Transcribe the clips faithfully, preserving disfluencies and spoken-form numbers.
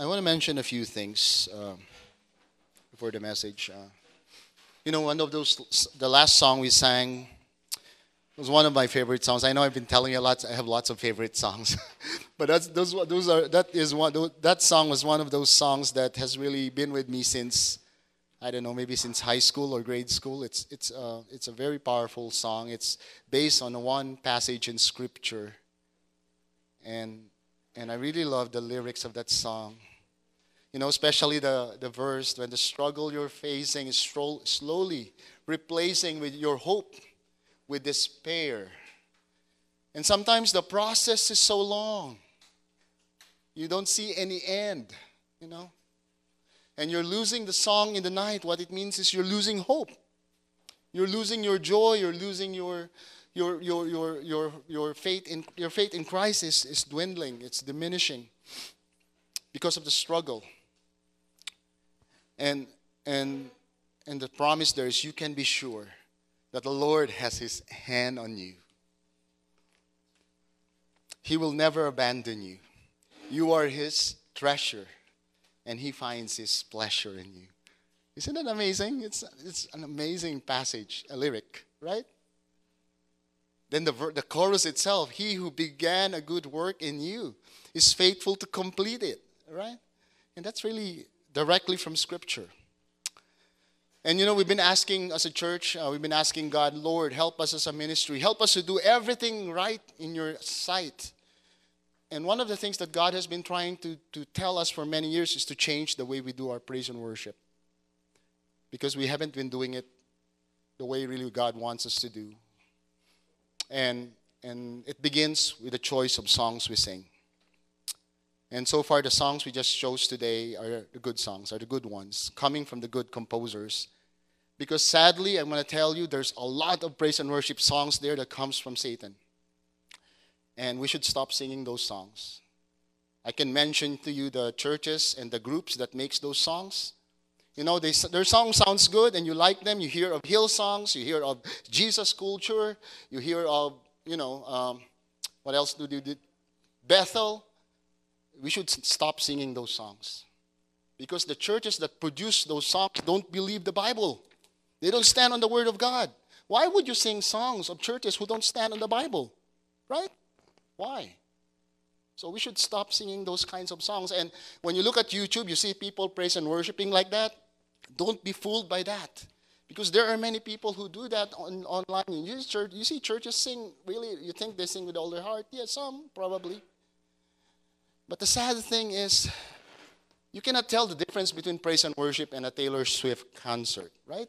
I want to mention a few things uh, before the message. Uh, you know, one of those, the last song we sang was one of my favorite songs. I know I've been telling you lots. I have lots of favorite songs, but that's those. Those are that is one. That song was one of those songs that has really been with me since, I don't know, maybe since high school or grade school. It's it's uh, it's a very powerful song. It's based on one passage in Scripture, and and I really love the lyrics of that song. You know, especially the the verse, when the struggle you're facing is stro- slowly replacing with your hope with despair. And sometimes the process is so long. You don't see any end, you know. And you're losing the song in the night. What it means is you're losing hope. You're losing your joy. You're losing your your your your your your faith in your faith in Christ is, is dwindling. It's diminishing because of the struggle. And and and the promise there is you can be sure that the Lord has His hand on you. He will never abandon you. You are His treasure, and He finds His pleasure in you. Isn't that amazing? It's, it's an amazing passage, a lyric, right? Then the, the chorus itself, He who began a good work in you is faithful to complete it, right? And that's really directly from Scripture. And you know, we've been asking as a church, uh, we've been asking God, Lord, help us as a ministry. Help us to do everything right in your sight. And one of the things that God has been trying to, to tell us for many years is to change the way we do our praise and worship. Because we haven't been doing it the way really God wants us to do. And, and it begins with the choice of songs we sing. And so far, the songs we just chose today are the good songs, are the good ones, coming from the good composers. Because sadly, I'm going to tell you, there's a lot of praise and worship songs there that comes from Satan. And we should stop singing those songs. I can mention to you the churches and the groups that makes those songs. You know, they, their song sounds good and you like them. You hear of Hillsongs, you hear of Jesus Culture, you hear of, you know, um, what else do they do? Bethel. We should stop singing those songs because the churches that produce those songs don't believe the Bible. They don't stand on the Word of God. Why would you sing songs of churches who don't stand on the Bible, right? Why? So we should stop singing those kinds of songs. And when you look at YouTube, you see people praise and worshiping like that. Don't be fooled by that because there are many people who do that on, online. You, church, you see churches sing, really, you think they sing with all their heart? Yeah, some probably. But the sad thing is, you cannot tell the difference between praise and worship and a Taylor Swift concert, right?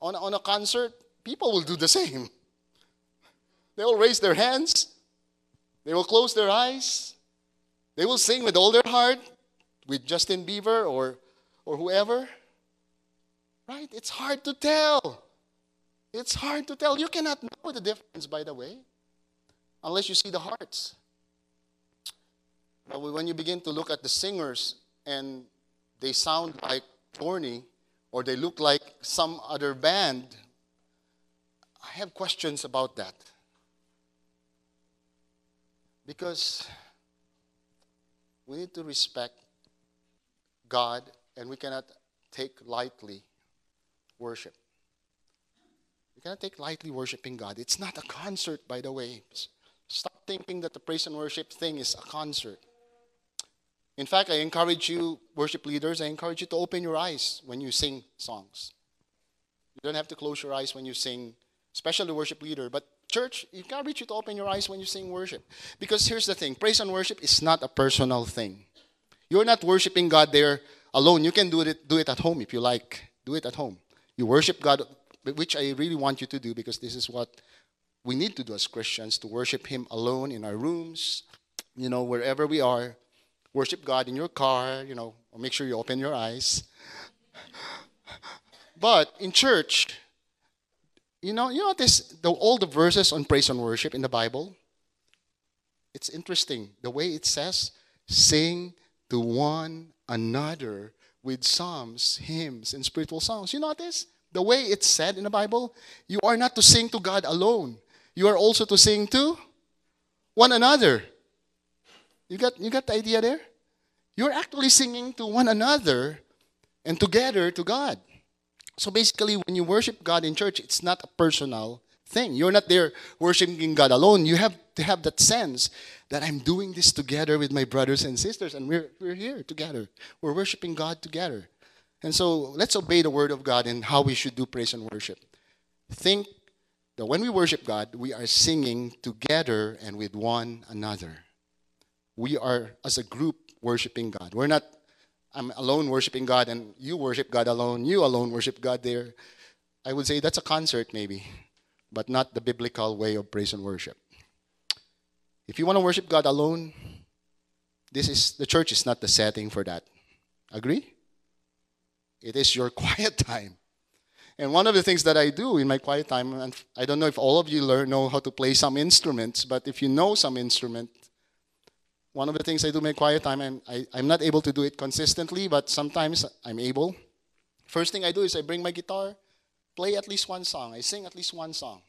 On, on a concert, people will do the same. They will raise their hands. They will close their eyes. They will sing with all their heart with Justin Bieber or, or whoever, right? It's hard to tell. It's hard to tell. You cannot know the difference, by the way, unless you see the hearts. When you begin to look at the singers and they sound like Corny or they look like some other band, I have questions about that. Because we need to respect God and we cannot take lightly worship. We cannot take lightly worshiping God. It's not a concert, by the way. Stop thinking that the praise and worship thing is a concert. In fact, I encourage you, worship leaders, I encourage you to open your eyes when you sing songs. You don't have to close your eyes when you sing, especially the worship leader. But church, I encourage you to open your eyes when you sing worship. Because here's the thing, praise and worship is not a personal thing. You're not worshiping God there alone. You can do it, do it at home if you like. Do it at home. You worship God, which I really want you to do because this is what we need to do as Christians, to worship Him alone in our rooms, you know, wherever we are. Worship God in your car, you know, or make sure you open your eyes. But in church, you know, you notice the, all the verses on praise and worship in the Bible. It's interesting. The way it says, sing to one another with psalms, hymns, and spiritual songs. You notice the way it's said in the Bible? You are not to sing to God alone. You are also to sing to one another. You got you got the idea there? you're actually singing to one another and together to God. So basically, when you worship God in church, it's not a personal thing. You're not there worshiping God alone. You have to have that sense that I'm doing this together with my brothers and sisters, and we're, we're here together. We're worshiping God together. And so let's obey the word of God in how we should do praise and worship. Think that when we worship God, we are singing together and with one another. We are, as a group, worshiping God. We're not, I'm alone worshiping God, and you worship God alone, you alone worship God there. I would say that's a concert maybe, but not the biblical way of praise and worship. If you want to worship God alone, this is, the church is not the setting for that. Agree? It is your quiet time. And one of the things that I do in my quiet time, and I don't know if all of you learn, know how to play some instruments, but if you know some instrument, one of the things I do in my quiet time, I'm, I, I'm not able to do it consistently, but sometimes I'm able. First thing I do is I bring my guitar, play at least one song. I sing at least one song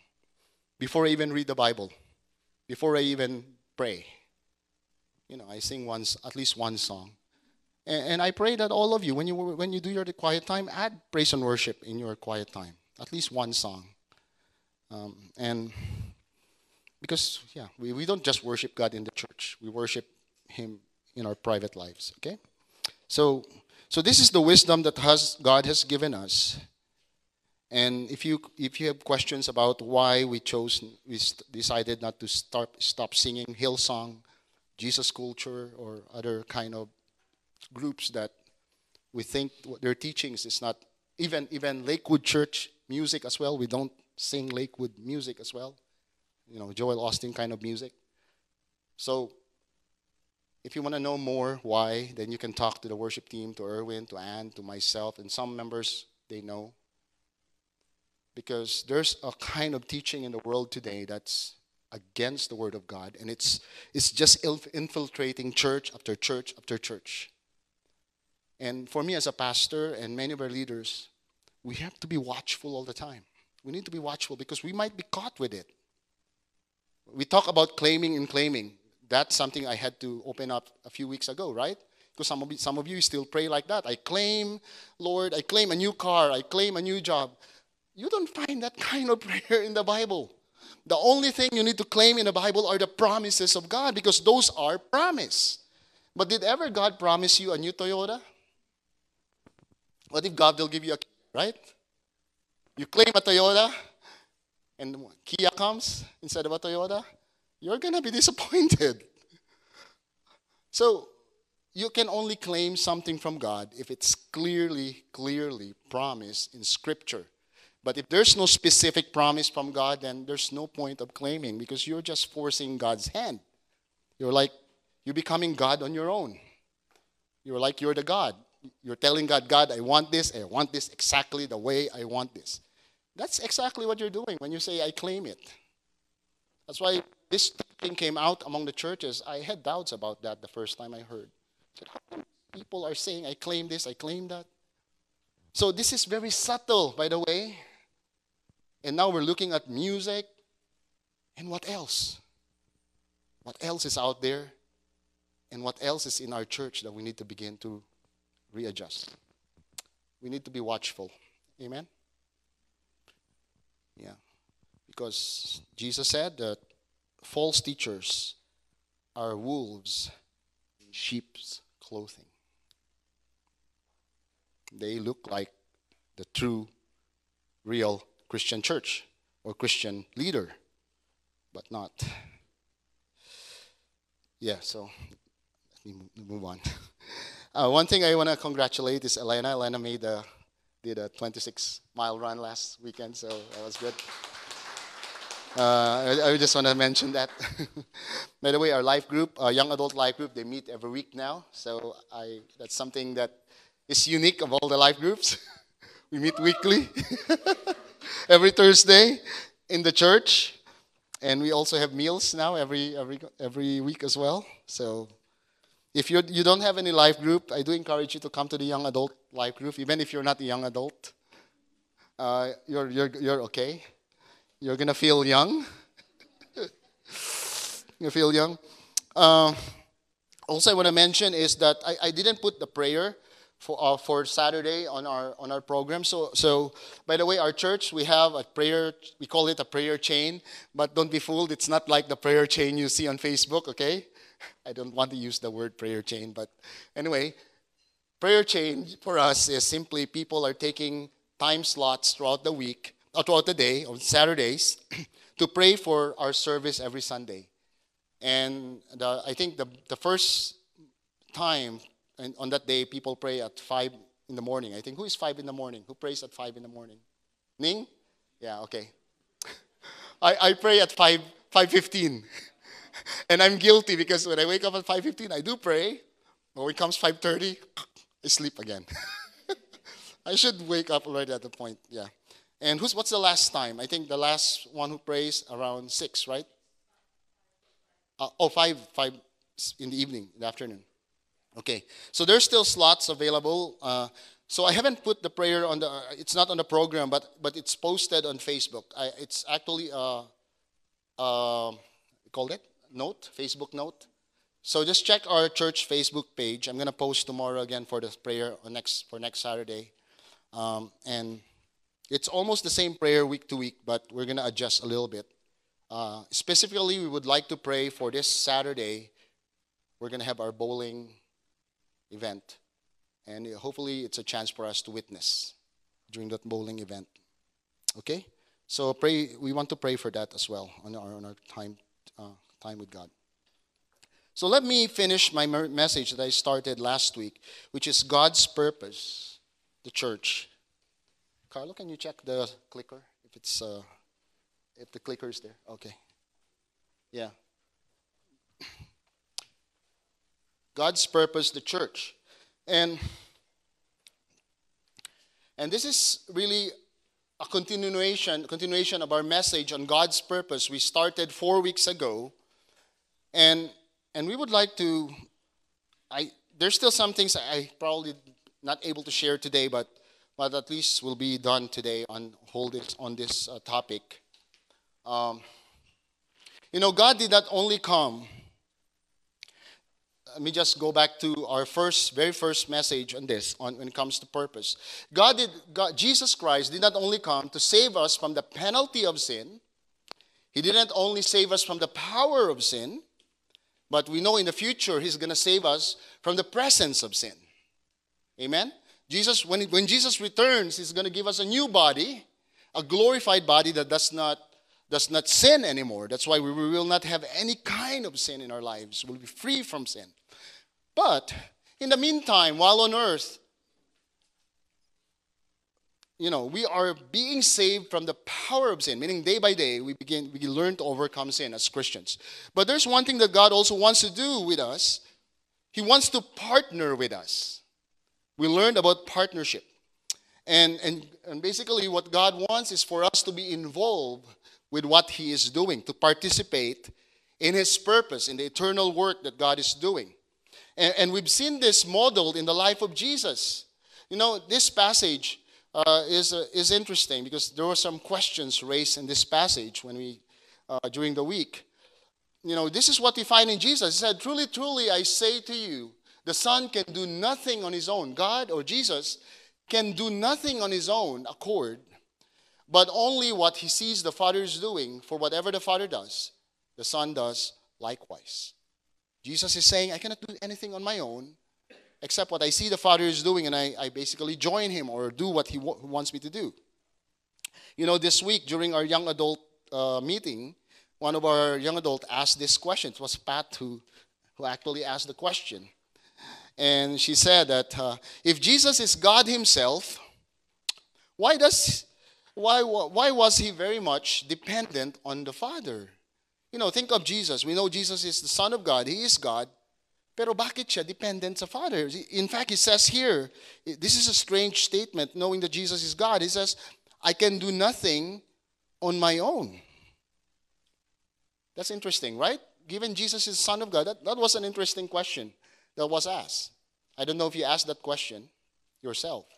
before I even read the Bible, before I even pray. You know, I sing once, at least one song. And I pray that all of you, when you when you do your quiet time, add praise and worship in your quiet time. At least one song. Um, and because, yeah, we, we don't just worship God in the church. We worship Him in our private lives, okay? So, so this is the wisdom that has, God has given us. And if you if you have questions about why we chose, we decided not to start, stop singing Hillsong, Jesus Culture, or other kind of groups that we think their teachings is not, even even Lakewood Church music as well, we don't sing Lakewood music as well, you know, Joel Austin kind of music. So if you want to know more why, then you can talk to the worship team, to Irwin, to Ann, to myself, and some members, they know, because there's a kind of teaching in the world today that's against the word of God, and it's it's just infiltrating church after church after church. And for me as a pastor and many of our leaders, we have to be watchful all the time. We need to be watchful because we might be caught with it. We talk about claiming and claiming. That's something I had to open up a few weeks ago, right? Because some of you, some of you still pray like that. I claim, Lord, I claim a new car. I claim a new job. You don't find that kind of prayer in the Bible. The only thing you need to claim in the Bible are the promises of God, because those are promise. But did ever God promise you a new Toyota? What if God will give you a Kia, right? You claim a Toyota, and Kia comes instead of a Toyota, you're going to be disappointed. So you can only claim something from God if it's clearly, clearly promised in Scripture. But if there's no specific promise from God, then there's no point of claiming, because you're just forcing God's hand. You're like, you're becoming God on your own. You're like, you're the God. You're telling God, God, I want this, I want this exactly the way I want this. That's exactly what you're doing when you say, I claim it. That's why this thing came out among the churches. I had doubts about that the first time I heard. I said, how come people are saying, I claim this, I claim that? So this is very subtle, by the way. And now we're looking at music. And what else? What else is out there? And what else is in our church that we need to begin to readjust? We need to be watchful. Amen? Yeah. Because Jesus said that false teachers are wolves in sheep's clothing. They look like the true, real Christian church or Christian leader, but not. Yeah, so let me move on. Uh, one thing I want to congratulate is Elena. Elena made a, did a twenty-six mile run last weekend, so that was good. Uh, I, I just want to mention that. By the way, our life group, our young adult life group, they meet every week now. So I, that's something that is unique of all the life groups. We meet weekly, every Thursday in the church. And we also have meals now every every every week as well. So if you you don't have any life group, I do encourage you to come to the young adult life group, even if you're not a young adult. Uh, you're, you're, you're okay. You're going to feel young. You'll feel young. Uh, Also, I want to mention is that I, I didn't put the prayer for uh, for Saturday on our on our program. So so by the way, our church, we have a prayer. We call it a prayer chain, but don't be fooled. It's not like the prayer chain you see on Facebook. Okay, I don't want to use the word prayer chain, but anyway, prayer chain for us is simply people are taking time slots throughout the week, or throughout the day on Saturdays, to pray for our service every Sunday. And the, I think the, the first time and on that day, people pray at five in the morning. I think, who is five in the morning? Who prays at five in the morning? Ning? Yeah, okay. I, I pray at five, five fifteen. And I'm guilty because when I wake up at five fifteen, I do pray. But when it comes five thirty, I sleep again. I should wake up already at the point, yeah. And who's what's the last time? I think the last one who prays around six, right? Uh, oh, five, five in the evening, in the afternoon. Okay, so there's still slots available. Uh, so I haven't put the prayer on the. Uh, it's not on the program, but but it's posted on Facebook. I, it's actually uh, uh, called it note, Facebook note. So just check our church Facebook page. I'm gonna post tomorrow again for the prayer on next for next Saturday, um, and it's almost the same prayer week to week, but we're gonna adjust a little bit. Uh, specifically, we would like to pray for this Saturday. We're going to have our bowling event. And hopefully, it's a chance for us to witness during that bowling event. Okay? So pray. We want to pray for that as well on our, on our time, uh, time with God. So let me finish my message that I started last week, which is God's purpose, the church. Carlo, can you check the clicker if it's... Uh, If the clicker is there, okay. Yeah. God's purpose, the church. And, and this is really a continuation, continuation of our message on God's purpose. We started four weeks ago. And, and we would like to, I there's still some things I probably not able to share today, but, but at least will be done today on, hold it on this uh, topic. Um, you know, God did not only come. Let me just go back to our first, very first message on this, on when it comes to purpose. God did, God, Jesus Christ did not only come to save us from the penalty of sin. He didn't only save us from the power of sin, but we know in the future He's going to save us from the presence of sin. Amen? Jesus, when, when Jesus returns, He's going to give us a new body, a glorified body that does not does not sin anymore. That's why we will not have any kind of sin in our lives. We'll be free from sin. But in the meantime, while on earth, you know, we are being saved from the power of sin, meaning day by day we begin we learn to overcome sin as Christians. But there's one thing that God also wants to do with us. He wants to partner with us. We learned about partnership. And and, and basically what God wants is for us to be involved with what He is doing, to participate in His purpose, in the eternal work that God is doing. And, and we've seen this modeled in the life of Jesus. You know, this passage uh, is uh, is interesting because there were some questions raised in this passage when we uh, during the week. You know, this is what we find in Jesus. He said, "Truly, truly, I say to you, the Son can do nothing on His own." God or Jesus can do nothing on His own accord, but only what He sees the Father is doing. For whatever the Father does, the Son does likewise. Jesus is saying, I cannot do anything on my own except what I see the Father is doing, and I, I basically join Him or do what He w- wants me to do. You know, this week during our young adult uh, meeting, one of our young adults asked this question. It was Pat who, who actually asked the question. And she said that uh, if Jesus is God Himself, why does... Why, why was He very much dependent on the Father? You know, think of Jesus. We know Jesus is the Son of God. He is God. Pero bakit siya dependent sa Father? In fact, He says here, this is a strange statement, knowing that Jesus is God. He says, I can do nothing on my own. That's interesting, right? Given Jesus is the Son of God, that, that was an interesting question that was asked. I don't know if you asked that question yourself.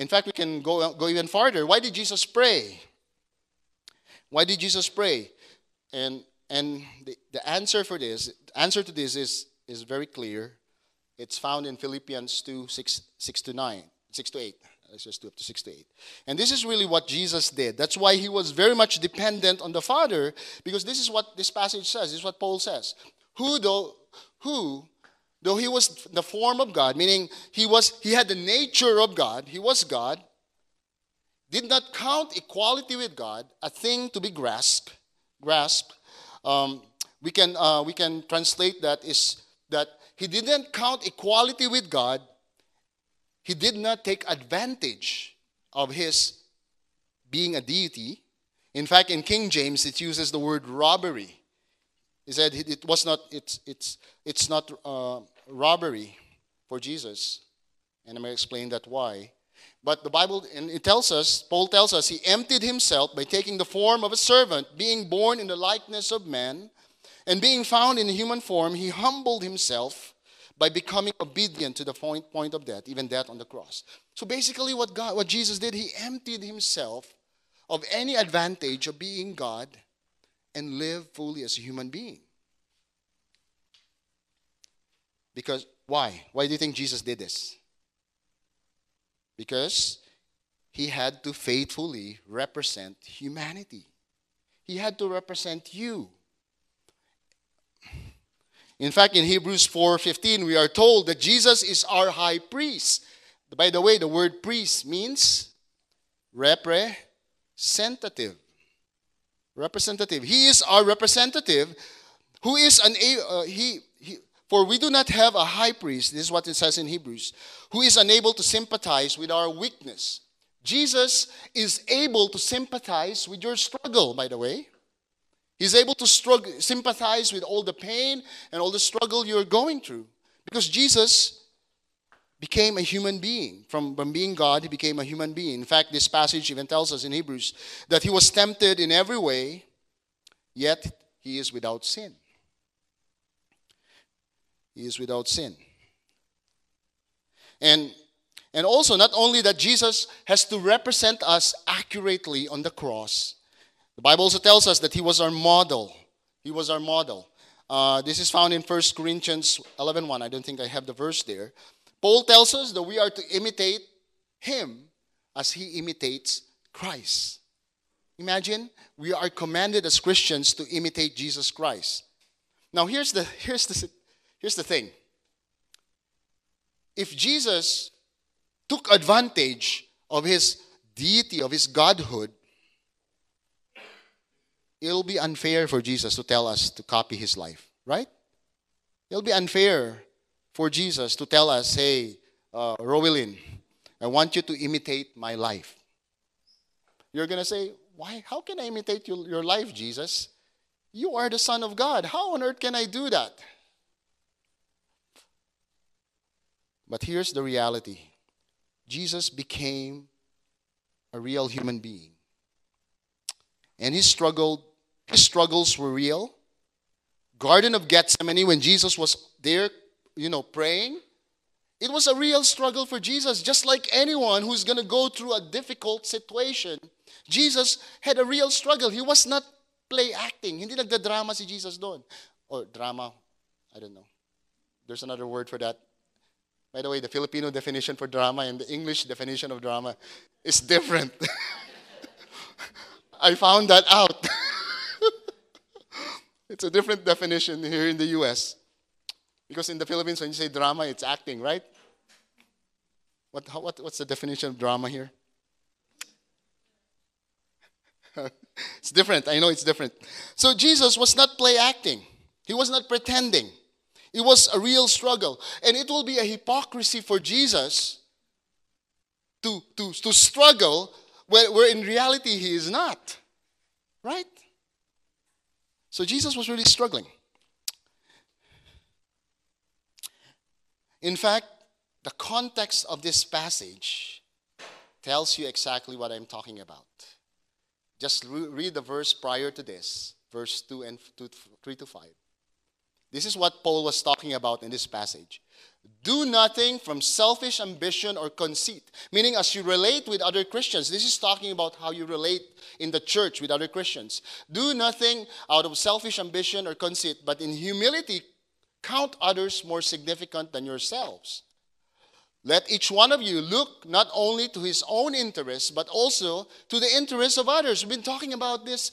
In fact, we can go, go even farther. Why did Jesus pray? Why did Jesus pray? And And the, the answer for this, answer to this is, is very clear. It's found in Philippians two, six to eight. Let's just do up to six to eight. And this is really what Jesus did. That's why he was very much dependent on the Father, because this is what this passage says. This is what Paul says. Who though, who, though he was the form of God, meaning he was, he had the nature of God, he was God, did not count equality with God a thing to be grasped. Grasped. Um, we can uh, we can translate that is that he didn't count equality with God. He did not take advantage of his being a deity. In fact, in King James, it uses the word robbery. He said it was not it's it's it's not uh, robbery for Jesus, and I'm going to explain that why. But the Bible, and it tells us, Paul tells us, he emptied himself by taking the form of a servant, being born in the likeness of man, and being found in human form, he humbled himself by becoming obedient to the point, point of death, even death on the cross. So basically what God, what Jesus did, he emptied himself of any advantage of being God and lived fully as a human being. Because why? Why do you think Jesus did this? Because he had to faithfully represent humanity. He had to represent you. In fact, in Hebrews four fifteen, we are told that Jesus is our high priest. By the way, the word priest means representative. Representative. He is our representative who is an uh, he, he for we do not have a high priest, this is what it says in Hebrews, who is unable to sympathize with our weakness. Jesus is able to sympathize with your struggle, by the way. He's able to struggle, sympathize with all the pain and all the struggle you're going through. Because Jesus became a human being. From, from being God, he became a human being. In fact, this passage even tells us in Hebrews that he was tempted in every way, yet he is without sin. He is without sin. And, and also, not only that Jesus has to represent us accurately on the cross, the Bible also tells us that he was our model. He was our model. Uh, this is found in First Corinthians eleven one. I don't think I have the verse there. Paul tells us that we are to imitate him as he imitates Christ. Imagine, we are commanded as Christians to imitate Jesus Christ. Now, here's the here's the here's the thing. If Jesus took advantage of his deity, of his godhood, it'll be unfair for Jesus to tell us to copy his life, right? It'll be unfair for Jesus to tell us, hey, uh, Rowelyn, I want you to imitate my life. You're going to say, why? How can I imitate your, your life, Jesus? You are the Son of God. How on earth can I do that? But here's the reality. Jesus became a real human being. And he struggled. His struggles were real. Garden of Gethsemane, when Jesus was there, you know, praying, it was a real struggle for Jesus, just like anyone who's going to go through a difficult situation. Jesus had a real struggle. He was not play acting. Hindi nagdadrama si Jesus doon. Or drama, I don't know. There's another word for that. By the way, the Filipino definition for drama and the English definition of drama is different. I found that out. It's a different definition here in the U S. Because in the Philippines, when you say drama, it's acting, right? What, how, what, what's the definition of drama here? It's different. I know it's different. So Jesus was not play acting. He was not pretending. It was a real struggle. And it will be a hypocrisy for Jesus to, to, to struggle where in reality he is not, right? So Jesus was really struggling. In fact, the context of this passage tells you exactly what I'm talking about. Just re- read the verse prior to this, verse two and two, three to five. This is what Paul was talking about in this passage. Do nothing from selfish ambition or conceit. Meaning, as you relate with other Christians, this is talking about how you relate in the church with other Christians. Do nothing out of selfish ambition or conceit, but in humility, count others more significant than yourselves. Let each one of you look not only to his own interests, but also to the interests of others. We've been talking about this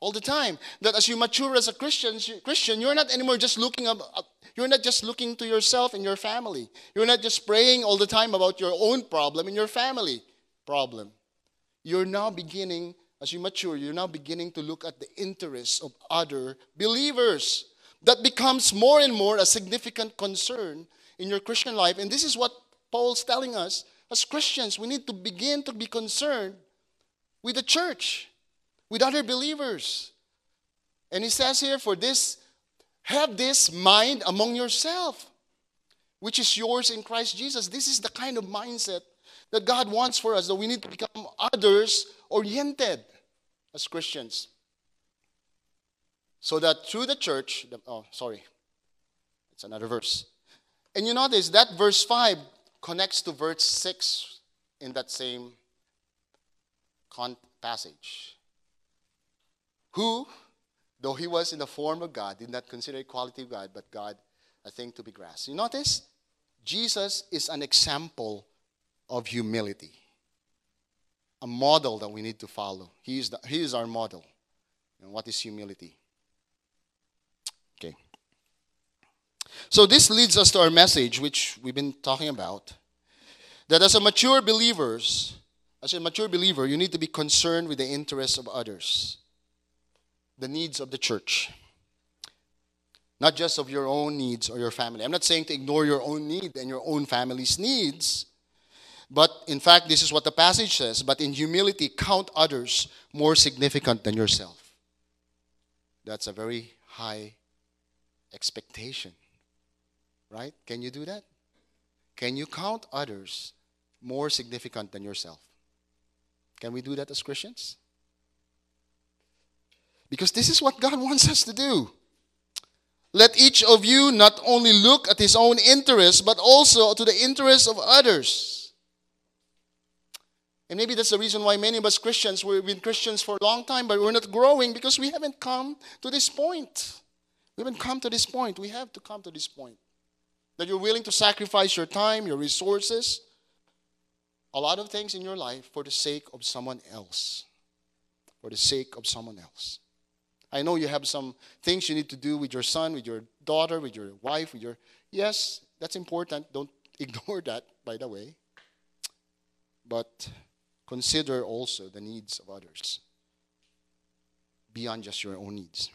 all the time, that as you mature as a Christian, Christian, you're not anymore just looking up, you're not just looking to yourself and your family. You're not just praying all the time about your own problem and your family problem. You're now beginning, as you mature, you're now beginning to look at the interests of other believers. That becomes more and more a significant concern in your Christian life. And this is what Paul's telling us. As Christians, we need to begin to be concerned with the church, with other believers. And he says here, for this, have this mind among yourself, which is yours in Christ Jesus. This is the kind of mindset that God wants for us, that we need to become others-oriented as Christians. So that through the church, the, oh, sorry, it's another verse. And you notice that verse five connects to verse six in that same con- passage. Who, though he was in the form of God, did not consider equality of God, but God a thing to be grasped. You notice? Jesus is an example of humility. A model that we need to follow. He is, the, he is our model. And what is humility? Okay. So this leads us to our message, which we've been talking about. That as a mature believers, as a mature believer, you need to be concerned with the interests of others. The needs of the church. Not just of your own needs or your family. I'm not saying to ignore your own need and your own family's needs. But in fact, this is what the passage says. But in humility, count others more significant than yourself. That's a very high expectation. Right? Can you do that? Can you count others more significant than yourself? Can we do that as Christians? Because this is what God wants us to do. Let each of you not only look at his own interests, but also to the interests of others. And maybe that's the reason why many of us Christians, we've been Christians for a long time, but we're not growing because we haven't come to this point. We haven't come to this point. We have to come to this point. That you're willing to sacrifice your time, your resources, a lot of things in your life for the sake of someone else. For the sake of someone else. I know you have some things you need to do with your son, with your daughter, with your wife, with your... Yes, that's important. Don't ignore that, by the way. But consider also the needs of others beyond just your own needs.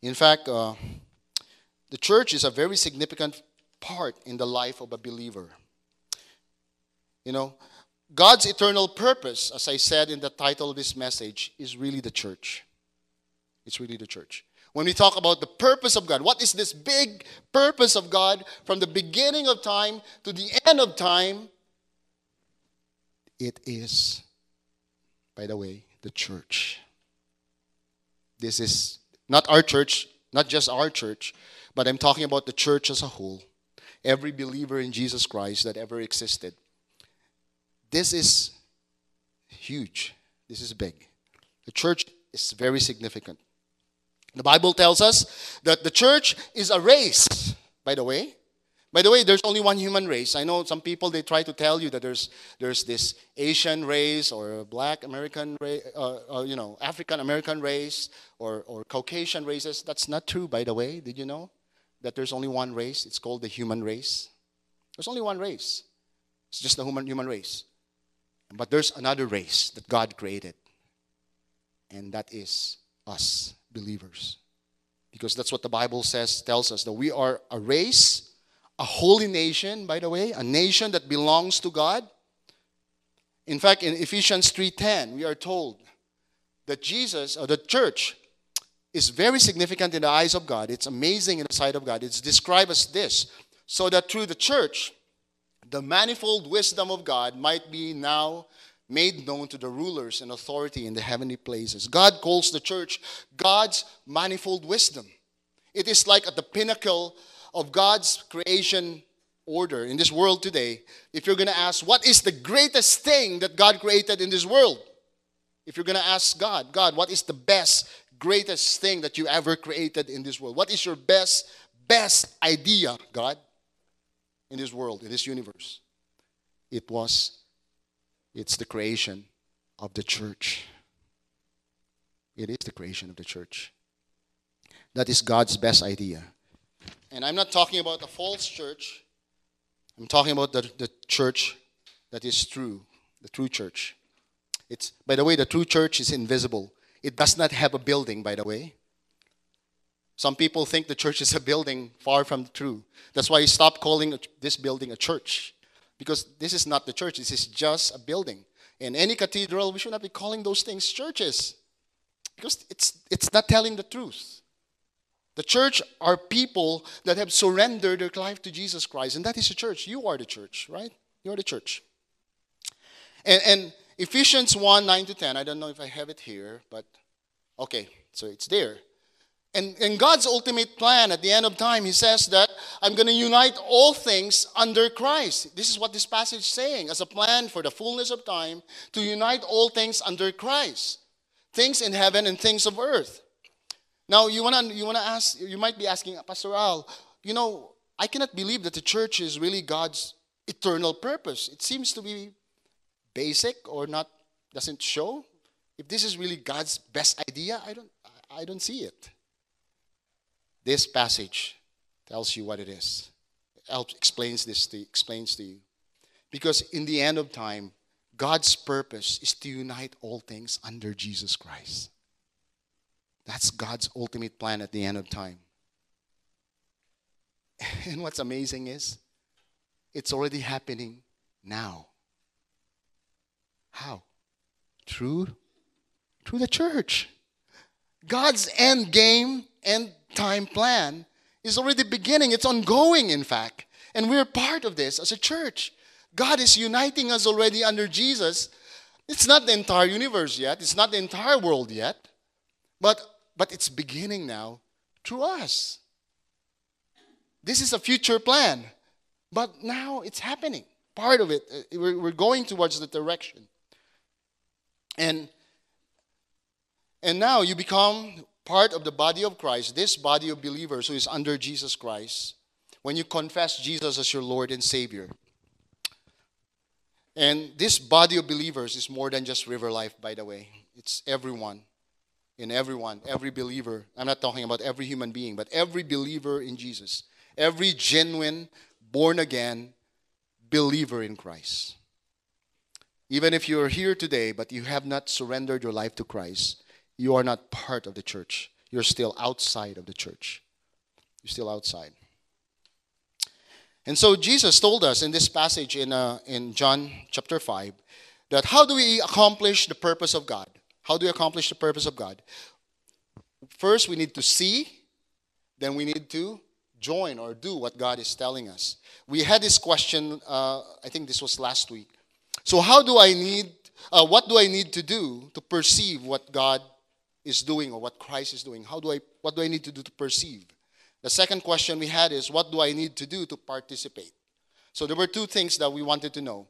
In fact, uh, the church is a very significant part in the life of a believer. You know, God's eternal purpose, as I said in the title of this message, is really the church. It's really the church. When we talk about the purpose of God, what is this big purpose of God from the beginning of time to the end of time? It is, by the way, the church. This is not our church, not just our church, but I'm talking about the church as a whole. Every believer in Jesus Christ that ever existed. This is huge. This is big. The church is very significant. The Bible tells us that the church is a race, by the way. By the way, there's only one human race. I know some people, they try to tell you that there's there's this Asian race or Black American race, uh, or, you know, African American race or, or Caucasian races. That's not true, by the way. Did you know that there's only one race? It's called the human race. There's only one race. It's just the human human race. But there's another race that God created. And that is us, believers. Because that's what the Bible says, tells us, that we are a race, a holy nation, by the way, a nation that belongs to God. In fact, in Ephesians three ten, we are told that Jesus, or the church, is very significant in the eyes of God. It's amazing in the sight of God. It's described as this, so that through the church, the manifold wisdom of God might be now made known to the rulers and authority in the heavenly places. God calls the church God's manifold wisdom. It is like at the pinnacle of God's creation order in this world today. If you're going to ask, what is the greatest thing that God created in this world? If you're going to ask God, God, what is the best, greatest thing that you ever created in this world? What is your best, best idea, God, in this world, in this universe? It was, it's the creation of the church. It is the creation of the church. That is God's best idea. And I'm not talking about a false church. I'm talking about the, the church that is true, the true church. It's, by the way, the true church is invisible. It does not have a building, by the way. Some people think the church is a building, far from true. That's why you stop calling this building a church. Because this is not the church. This is just a building. In any cathedral, we should not be calling those things churches. Because it's it's not telling the truth. The church are people that have surrendered their life to Jesus Christ. And that is the church. You are the church, right? You are the church. And, and Ephesians one, nine to ten. I don't know if I have it here, but okay, so it's there. And in God's ultimate plan at the end of time, he says that I'm going to unite all things under Christ. This is what this passage is saying, as a plan for the fullness of time, to unite all things under Christ. Things in heaven and things of earth. Now, you want to you want to ask, you might be asking, Pastor Al, you know, I cannot believe that the church is really God's eternal purpose. It seems to be basic or not, doesn't show. If this is really God's best idea, I don't I don't see it. This passage tells you what it is. It helps explains this to explains to you. Because in the end of time, God's purpose is to unite all things under Jesus Christ. That's God's ultimate plan at the end of time. And what's amazing is, it's already happening now. How? Through, through the church. God's end game, end time plan is already beginning. It's ongoing, in fact. And we're part of this as a church. God is uniting us already under Jesus. It's not the entire universe yet. It's not the entire world yet. But, but it's beginning now through us. This is a future plan. But now it's happening. Part of it. We're, we're going towards the direction. And, and now you become part of the body of Christ. This body of believers who is under Jesus Christ. When you confess Jesus as your Lord and Savior. And this body of believers is more than just River Life, by the way. It's everyone, in everyone, every believer. I'm not talking about every human being, but every believer in Jesus. Every genuine, born-again believer in Christ. Even if you're here today, but you have not surrendered your life to Christ, you are not part of the church. You're still outside of the church. You're still outside. And so Jesus told us in this passage in uh, in John chapter five that how do we accomplish the purpose of God? How do we accomplish the purpose of God? First, we need to see. Then we need to join or do what God is telling us. We had this question, uh, I think this was last week. So how do I need, uh, what do I need to do to perceive what God is doing or what Christ is doing? How do I, what do I need to do to perceive? The second question we had is, what do I need to do to participate? So there were two things that we wanted to know.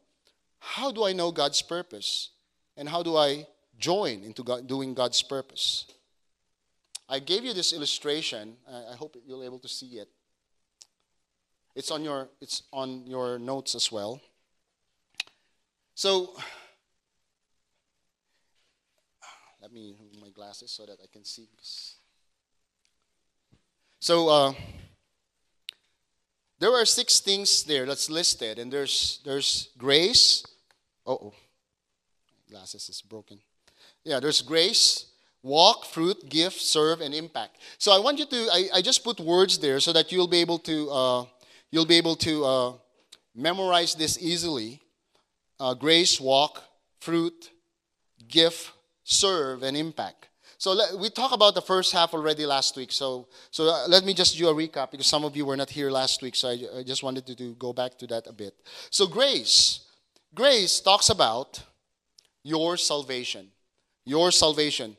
How do I know God's purpose? And how do I join into God, doing God's purpose? I gave you this illustration. I hope you'll be able to see it. It's on your, it's on your notes as well. So, let me move my glasses so that I can see this. So uh, there are six things there that's listed, and there's there's grace. Uh-oh, glasses is broken. Yeah, there's grace, walk, fruit, gift, serve, and impact. So I want you to I, I just put words there so that you'll be able to uh, you'll be able to uh, memorize this easily. Uh, grace, walk, fruit, gift, serve, and impact. So let, we talked about the first half already last week. So so let me just do a recap because some of you were not here last week. So I, I just wanted to do, go back to that a bit. So grace. Grace talks about your salvation. Your salvation.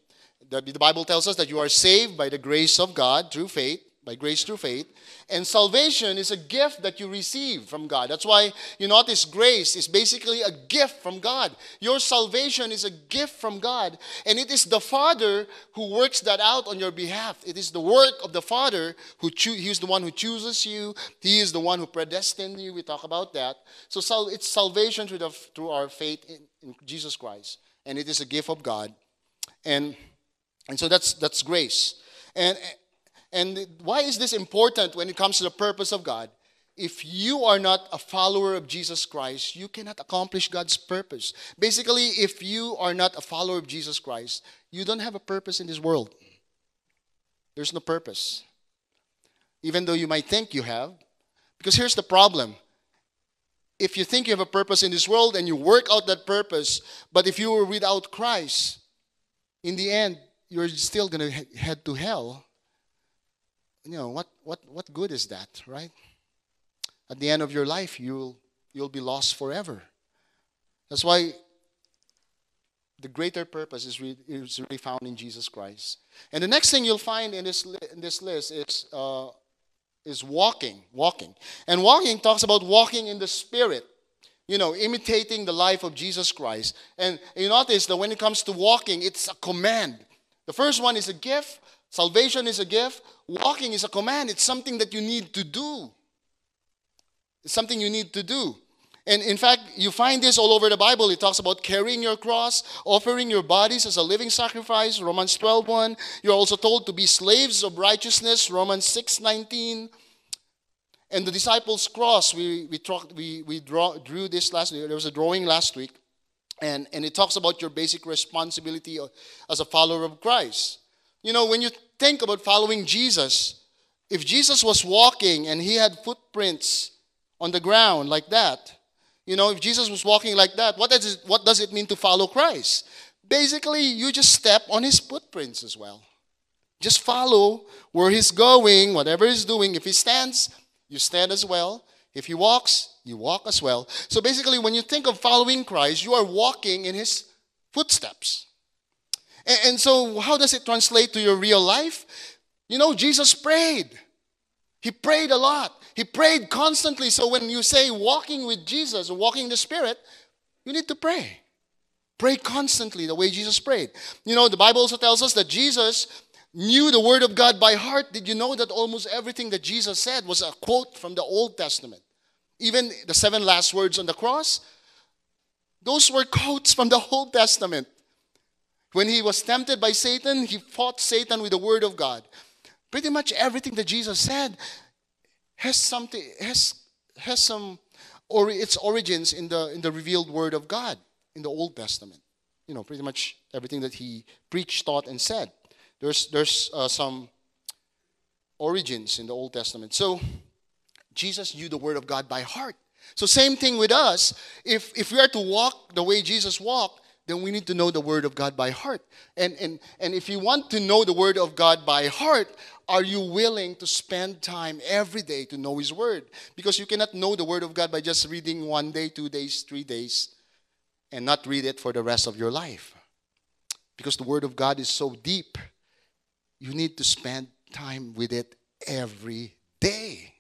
The, the Bible tells us that you are saved by the grace of God through faith. by grace through faith. And salvation is a gift that you receive from God. That's why you notice grace is basically a gift from God. Your salvation is a gift from God. And it is the Father who works that out on your behalf. It is the work of the Father. who cho- He's the one who chooses you. He is the one who predestined you. We talk about that. So sal- it's salvation through, the, through our faith in, in Jesus Christ. And it is a gift of God. And, and so that's, that's grace. And... And why is this important when it comes to the purpose of God? If you are not a follower of Jesus Christ, you cannot accomplish God's purpose. Basically, if you are not a follower of Jesus Christ, you don't have a purpose in this world. There's no purpose. Even though you might think you have. Because here's the problem. If you think you have a purpose in this world and you work out that purpose, but if you were without Christ, in the end, you're still going to head to hell. You know, what, what, what good is that, right? At the end of your life, you'll, you'll be lost forever. That's why the greater purpose is, re, is really found in Jesus Christ. And the next thing you'll find in this, in this list is, uh, is walking, walking. And walking talks about walking in the Spirit. You know, imitating the life of Jesus Christ. And you notice that when it comes to walking, it's a command. The first one is a gift. Salvation is a gift. Walking is a command. It's something that you need to do. It's something you need to do. And in fact, you find this all over the Bible. It talks about carrying your cross, offering your bodies as a living sacrifice, Romans twelve one. You're also told to be slaves of righteousness, Romans six nineteen. And the disciples' cross, we we, we, we draw, drew this last week. There was a drawing last week. And, and it talks about your basic responsibility as a follower of Christ. You know, when you think about following Jesus, if Jesus was walking and he had footprints on the ground like that, you know, if Jesus was walking like that, what does it, what does it mean to follow Christ? Basically, you just step on his footprints as well. Just follow where he's going, whatever he's doing. If he stands, you stand as well. If he walks, you walk as well. So basically, when you think of following Christ, you are walking in his footsteps. And so how does it translate to your real life? You know, Jesus prayed. He prayed a lot. He prayed constantly. So when you say walking with Jesus or walking the Spirit, you need to pray. Pray constantly the way Jesus prayed. You know, the Bible also tells us that Jesus knew the Word of God by heart. Did you know that almost everything that Jesus said was a quote from the Old Testament? Even the seven last words on the cross, those were quotes from the Old Testament. When he was tempted by Satan, he fought Satan with the Word of God. Pretty much everything that Jesus said has something has has some or its origins in the in the revealed Word of God in the Old Testament. You know, pretty much everything that he preached, taught, and said. There's there's uh, some origins in the Old Testament. So Jesus knew the Word of God by heart. So same thing with us. If if we are to walk the way Jesus walked, then we need to know the Word of God by heart. And, and, and if you want to know the Word of God by heart, are you willing to spend time every day to know His Word? Because you cannot know the Word of God by just reading one day, two days, three days, and not read it for the rest of your life. Because the Word of God is so deep, you need to spend time with it every day.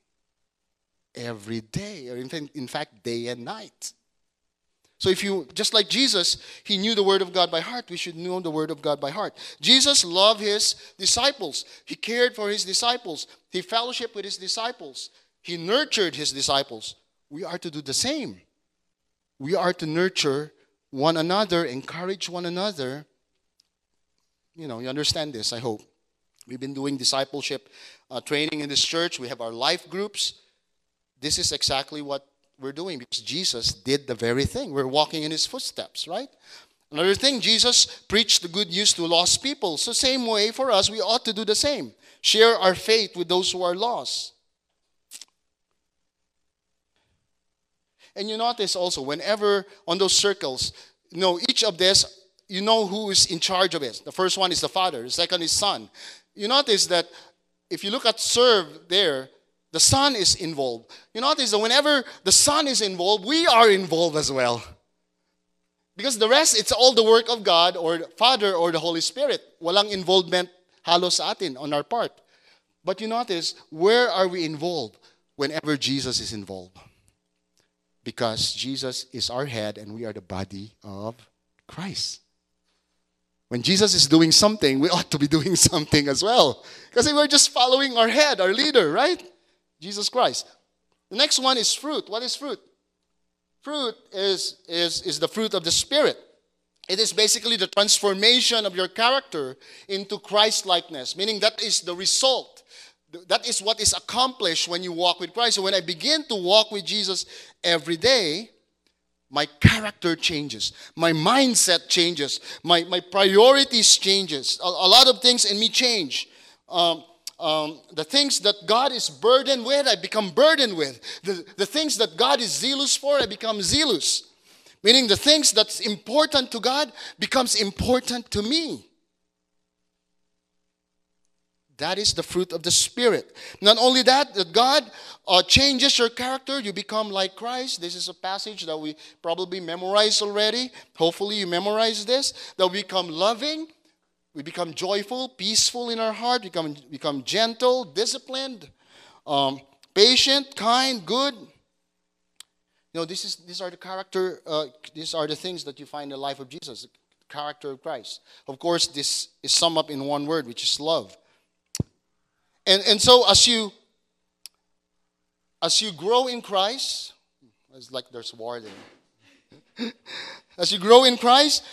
Every day, or in fact, day and night. So if you, just like Jesus, he knew the Word of God by heart. We should know the Word of God by heart. Jesus loved his disciples. He cared for his disciples. He fellowshiped with his disciples. He nurtured his disciples. We are to do the same. We are to nurture one another, encourage one another. You know, you understand this, I hope. We've been doing discipleship uh, training in this church. We have our life groups. This is exactly what we're doing, because Jesus did the very thing. We're walking in his footsteps, right? Another thing, Jesus preached the good news to lost people. So same way for us, we ought to do the same. Share our faith with those who are lost. And you notice also, whenever on those circles, you know, each of this, you know who is in charge of it. The first one is the Father. The second is Son. You notice that if you look at serve there, the Son is involved. You notice that whenever the Son is involved, we are involved as well. Because the rest, it's all the work of God or the Father or the Holy Spirit. Walang involvement halos atin on our part. But you notice, where are we involved? Whenever Jesus is involved. Because Jesus is our head and we are the body of Christ. When Jesus is doing something, we ought to be doing something as well. Because we're just following our head, our leader, right? Jesus Christ. The next one is fruit. What is fruit? Fruit is, is, is the fruit of the Spirit. It is basically the transformation of your character into Christ-likeness. Meaning that is the result. That is what is accomplished when you walk with Christ. So when I begin to walk with Jesus every day, my character changes. My mindset changes. My, my priorities changes. A, a lot of things in me change. Um, Um, the things that God is burdened with, I become burdened with. The, the things that God is zealous for, I become zealous. Meaning the things that's important to God becomes important to me. That is the fruit of the Spirit. Not only that, that God uh, changes your character. You become like Christ. This is a passage that we probably memorized already. Hopefully you memorize this. That we become loving. We become joyful, peaceful in our heart. We become, become gentle, disciplined, um, patient, kind, good. You know, this is these are the character. Uh, these are the things that you find in the life of Jesus, the character of Christ. Of course, this is summed up in one word, which is love. And and so as you as you grow in Christ, it's like there's war there. As you grow in Christ,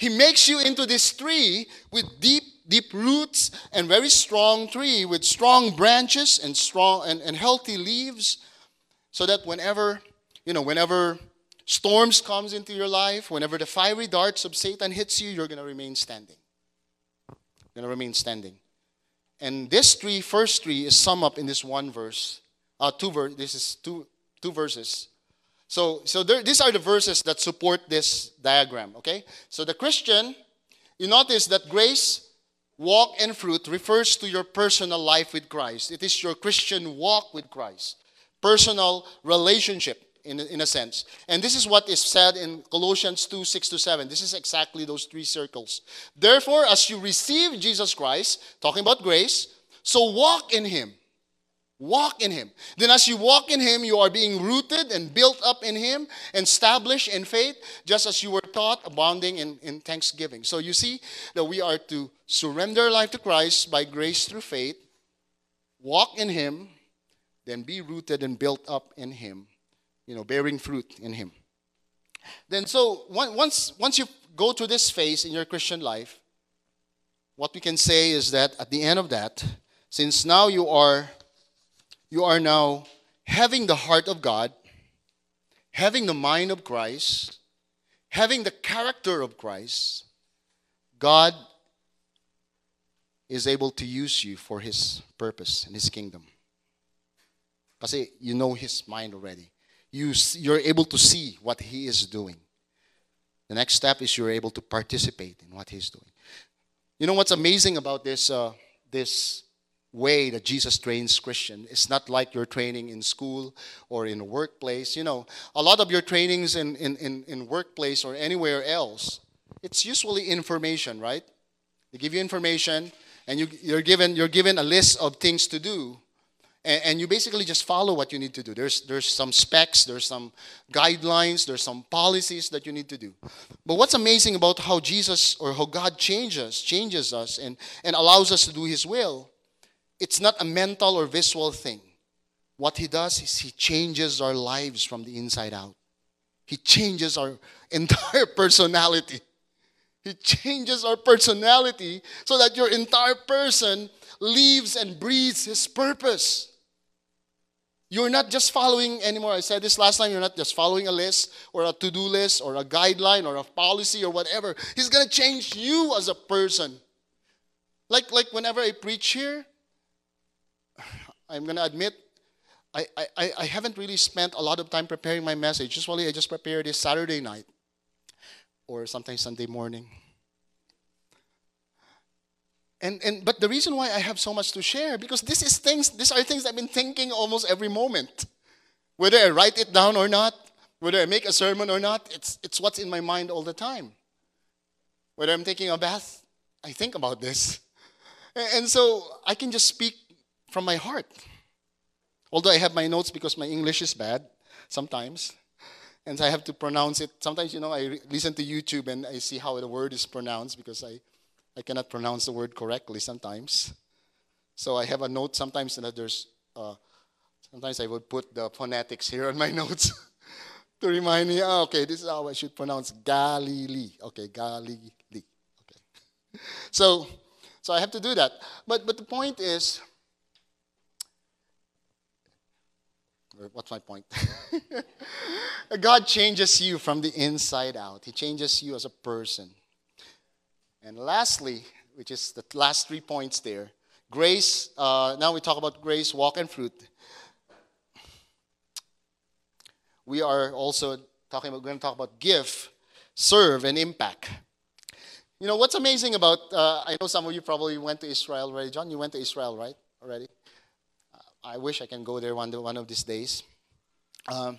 He makes you into this tree with deep, deep roots and very strong tree with strong branches and strong and, and healthy leaves, so that whenever, you know, whenever storms comes into your life, whenever the fiery darts of Satan hits you, you're gonna remain standing. You're gonna remain standing. And this tree, first tree, is summed up in this one verse. Uh, two verse. This is two two verses. So, so there, these are the verses that support this diagram, okay? So the Christian, you notice that grace, walk, and fruit refers to your personal life with Christ. It is your Christian walk with Christ, personal relationship in, in a sense. And this is what is said in Colossians two, six to seven. This is exactly those three circles. Therefore, as you receive Jesus Christ, talking about grace, so walk in Him. Walk in Him. Then as you walk in Him, you are being rooted and built up in Him, and established in faith, just as you were taught, abounding in, in thanksgiving. So you see that we are to surrender our life to Christ by grace through faith, walk in Him, then be rooted and built up in Him, you know, bearing fruit in Him. Then so once, once you go through this phase in your Christian life, what we can say is that at the end of that, since now you are You are now having the heart of God, having the mind of Christ, having the character of Christ, God is able to use you for His purpose and His kingdom. Kasi you know His mind already. You, you're able to see what He is doing. The next step is you're able to participate in what He's doing. You know what's amazing about this uh, this way that Jesus trains Christians. It's not like your training in school or in a workplace. You know, a lot of your trainings in, in, in, in workplace or anywhere else, it's usually information, right? They give you information and you, you're given you're given a list of things to do, and, and you basically just follow what you need to do. There's there's some specs, there's some guidelines, there's some policies that you need to do. But what's amazing about how Jesus or how God changes, changes us and, and allows us to do His will, it's not a mental or visual thing. What He does is He changes our lives from the inside out. He changes our entire personality. He changes our personality so that your entire person lives and breathes His purpose. You're not just following anymore. I said this last time. You're not just following a list or a to-do list or a guideline or a policy or whatever. He's going to change you as a person. Like, like whenever I preach here, I'm going to admit, I, I, I haven't really spent a lot of time preparing my message. Usually I just prepare this Saturday night or sometimes Sunday morning. And and but the reason why I have so much to share, because this is things, these are things I've been thinking almost every moment. Whether I write it down or not, whether I make a sermon or not, it's it's what's in my mind all the time. Whether I'm taking a bath, I think about this. And, and so I can just speak from my heart. Although I have my notes because my English is bad sometimes. And I have to pronounce it. Sometimes, you know, I re- listen to YouTube and I see how the word is pronounced because I, I cannot pronounce the word correctly sometimes. So I have a note sometimes that there's, uh, sometimes I would put the phonetics here on my notes to remind me, oh, okay, this is how I should pronounce Galilee. Okay, Galilee. Okay. So, so I have to do that. But, but the point is, what's my point? God changes you from the inside out. He changes you as a person. And lastly, which is the last three points there, grace, uh, now we talk about grace, walk, and fruit. We are also talking about, we're going to talk about give, serve, and impact. You know, what's amazing about, uh, I know some of you probably went to Israel already. John, you went to Israel, right, already? I wish I can go there one, one of these days, um,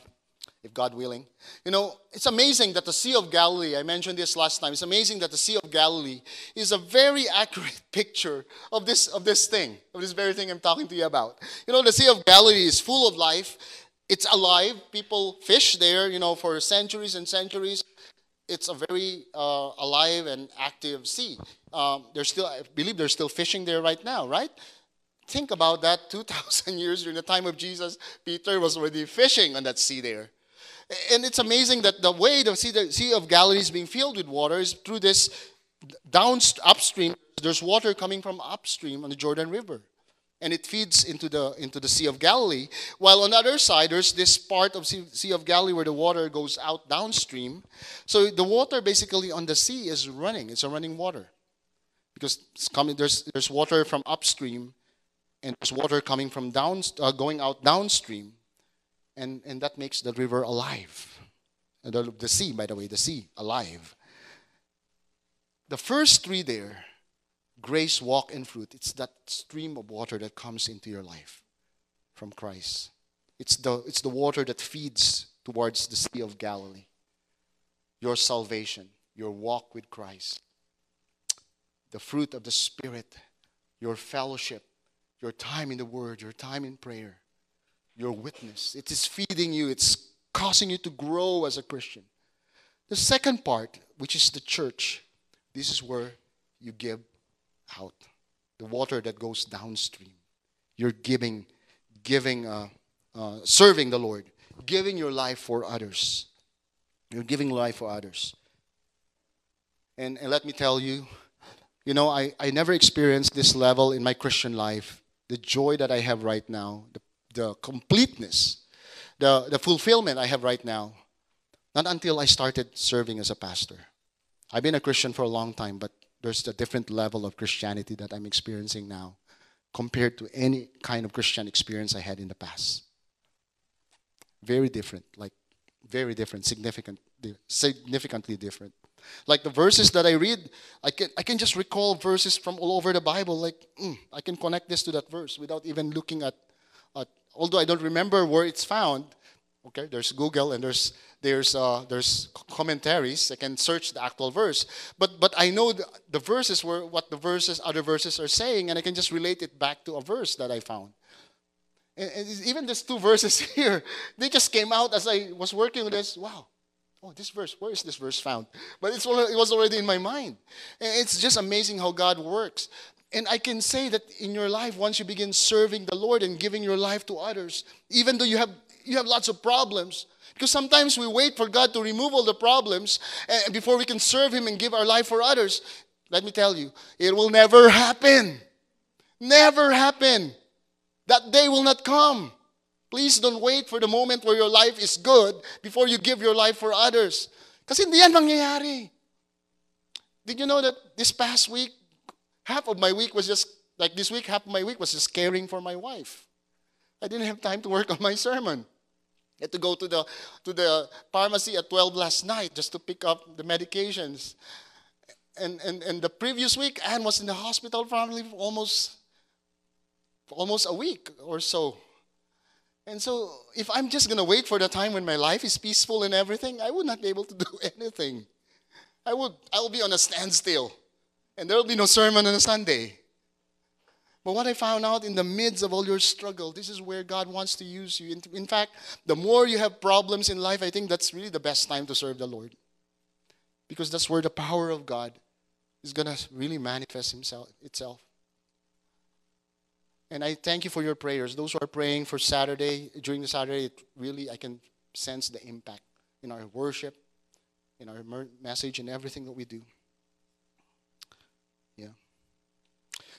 if God willing. You know, it's amazing that the Sea of Galilee, I mentioned this last time, it's amazing that the Sea of Galilee is a very accurate picture of this of this thing, of this very thing I'm talking to you about. You know, the Sea of Galilee is full of life. It's alive. People fish there, you know, for centuries and centuries. It's a very uh, alive and active sea. Um, there's still, I believe they're still fishing there right now, right? Think about that, two thousand years during the time of Jesus, Peter was already fishing on that sea there. And it's amazing that the way the Sea, the Sea of Galilee is being filled with water is through this down, upstream. There's water coming from upstream on the Jordan River. And it feeds into the into the Sea of Galilee. While on the other side, there's this part of sea, Sea of Galilee where the water goes out downstream. So the water basically on the sea is running. It's a running water. Because it's coming, there's there's water from upstream. And there's water coming from down, uh, going out downstream, and, and that makes the river alive. And the, the sea, by the way, the sea alive. The first three there, grace, walk, and fruit. It's that stream of water that comes into your life from Christ. It's the it's the water that feeds towards the Sea of Galilee. Your salvation, your walk with Christ, the fruit of the Spirit, your fellowship. Your time in the Word, your time in prayer, your witness. It is feeding you. It's causing you to grow as a Christian. The second part, which is the church, this is where you give out. The water that goes downstream. You're giving, giving, uh, uh, serving the Lord. Giving your life for others. You're giving life for others. And, and let me tell you, you know, I, I never experienced this level in my Christian life. The joy that I have right now, the, the completeness, the, the fulfillment I have right now, not until I started serving as a pastor. I've been a Christian for a long time, but there's a different level of Christianity that I'm experiencing now compared to any kind of Christian experience I had in the past. Very different, like very different, significant, significantly different. Like the verses that I read, I can I can just recall verses from all over the Bible. Like, mm, I can connect this to that verse without even looking at, at, although I don't remember where it's found. Okay, there's Google and there's there's uh, there's commentaries. I can search the actual verse. But but I know the, the verses were what the verses other verses are saying, and I can just relate it back to a verse that I found. And, and even these two verses here, they just came out as I was working with this. Wow. Oh, this verse, where is this verse found? But it's it was already in my mind. And it's just amazing how God works. And I can say that in your life, once you begin serving the Lord and giving your life to others, even though you have you have lots of problems, because sometimes we wait for God to remove all the problems and before we can serve Him and give our life for others. Let me tell you, it will never happen. Never happen. That day will not come. Please don't wait for the moment where your life is good before you give your life for others. Kasi hindi yan mangyayari. Did you know that this past week, half of my week was just, like this week, half of my week was just caring for my wife. I didn't have time to work on my sermon. I had to go to the to the pharmacy at twelve last night just to pick up the medications. And and, and the previous week, Ann was in the hospital probably for almost, for almost a week or so. And so, if I'm just going to wait for the time when my life is peaceful and everything, I would not be able to do anything. I would, I will be on a standstill. And there will be no sermon on a Sunday. But what I found out in the midst of all your struggle, this is where God wants to use you. In fact, the more you have problems in life, I think that's really the best time to serve the Lord. Because that's where the power of God is going to really manifest himself, itself. And I thank you for your prayers. Those who are praying for Saturday, during the Saturday, it really, I can sense the impact in our worship, in our message, and everything that we do. Yeah.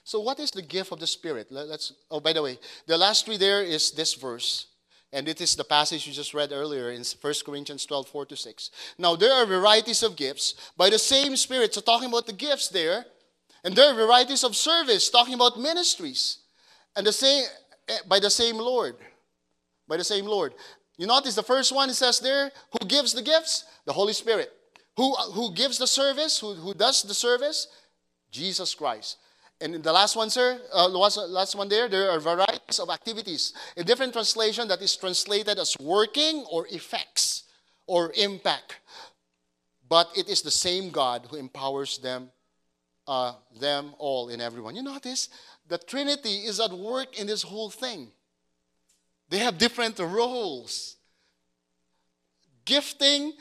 So what is the gift of the Spirit? Let's. Oh, by the way, the last three there is this verse. And it is the passage you just read earlier in First Corinthians twelve, four to six. Now, there are varieties of gifts by the same Spirit. So talking about the gifts there. And there are varieties of service, talking about ministries. And the same, by the same Lord. By the same Lord. You notice the first one, it says there, who gives the gifts? The Holy Spirit. Who, who gives the service? Who, who does the service? Jesus Christ. And in the last one, sir, uh, last, last one there, there are varieties of activities. A different translation that is translated as working or effects or impact. But it is the same God who empowers them, uh, them all and everyone. You notice the Trinity is at work in this whole thing. They have different roles. Gifting,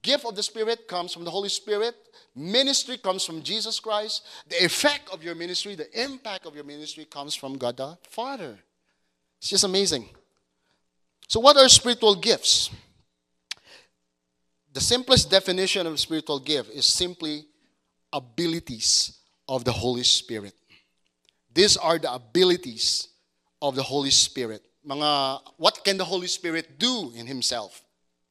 gift of the Spirit comes from the Holy Spirit. Ministry comes from Jesus Christ. The effect of your ministry, the impact of your ministry comes from God the Father. It's just amazing. So what are spiritual gifts? The simplest definition of spiritual gift is simply abilities of the Holy Spirit. These are the abilities of the Holy Spirit. Mga, what can the Holy Spirit do in himself?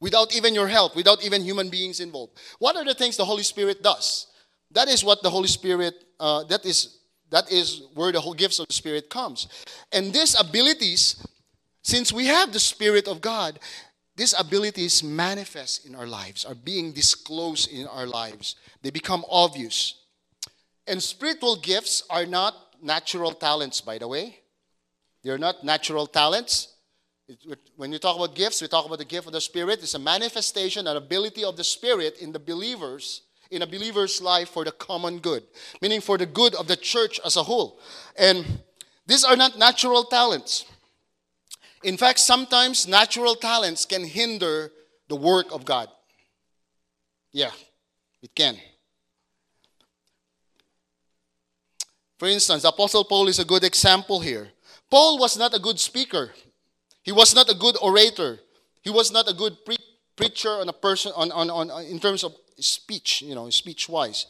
Without even your help, without even human beings involved. What are the things the Holy Spirit does? That is what the Holy Spirit, uh, that is that is where the whole gifts of the Spirit comes. And these abilities, since we have the Spirit of God, these abilities manifest in our lives, are being disclosed in our lives. They become obvious. And spiritual gifts are not natural talents, by the way. They're not natural talents. When you talk about gifts, we talk about the gift of the Spirit. It's a manifestation, an ability of the Spirit in the believers, in a believer's life for the common good, meaning for the good of the church as a whole. And these are not natural talents. In fact, sometimes natural talents can hinder the work of God. Yeah, it can. For instance, Apostle Paul is a good example here. Paul was not a good speaker. He was not a good orator. He was not a good pre- preacher on a person on, on, on in terms of speech, you know, speech-wise.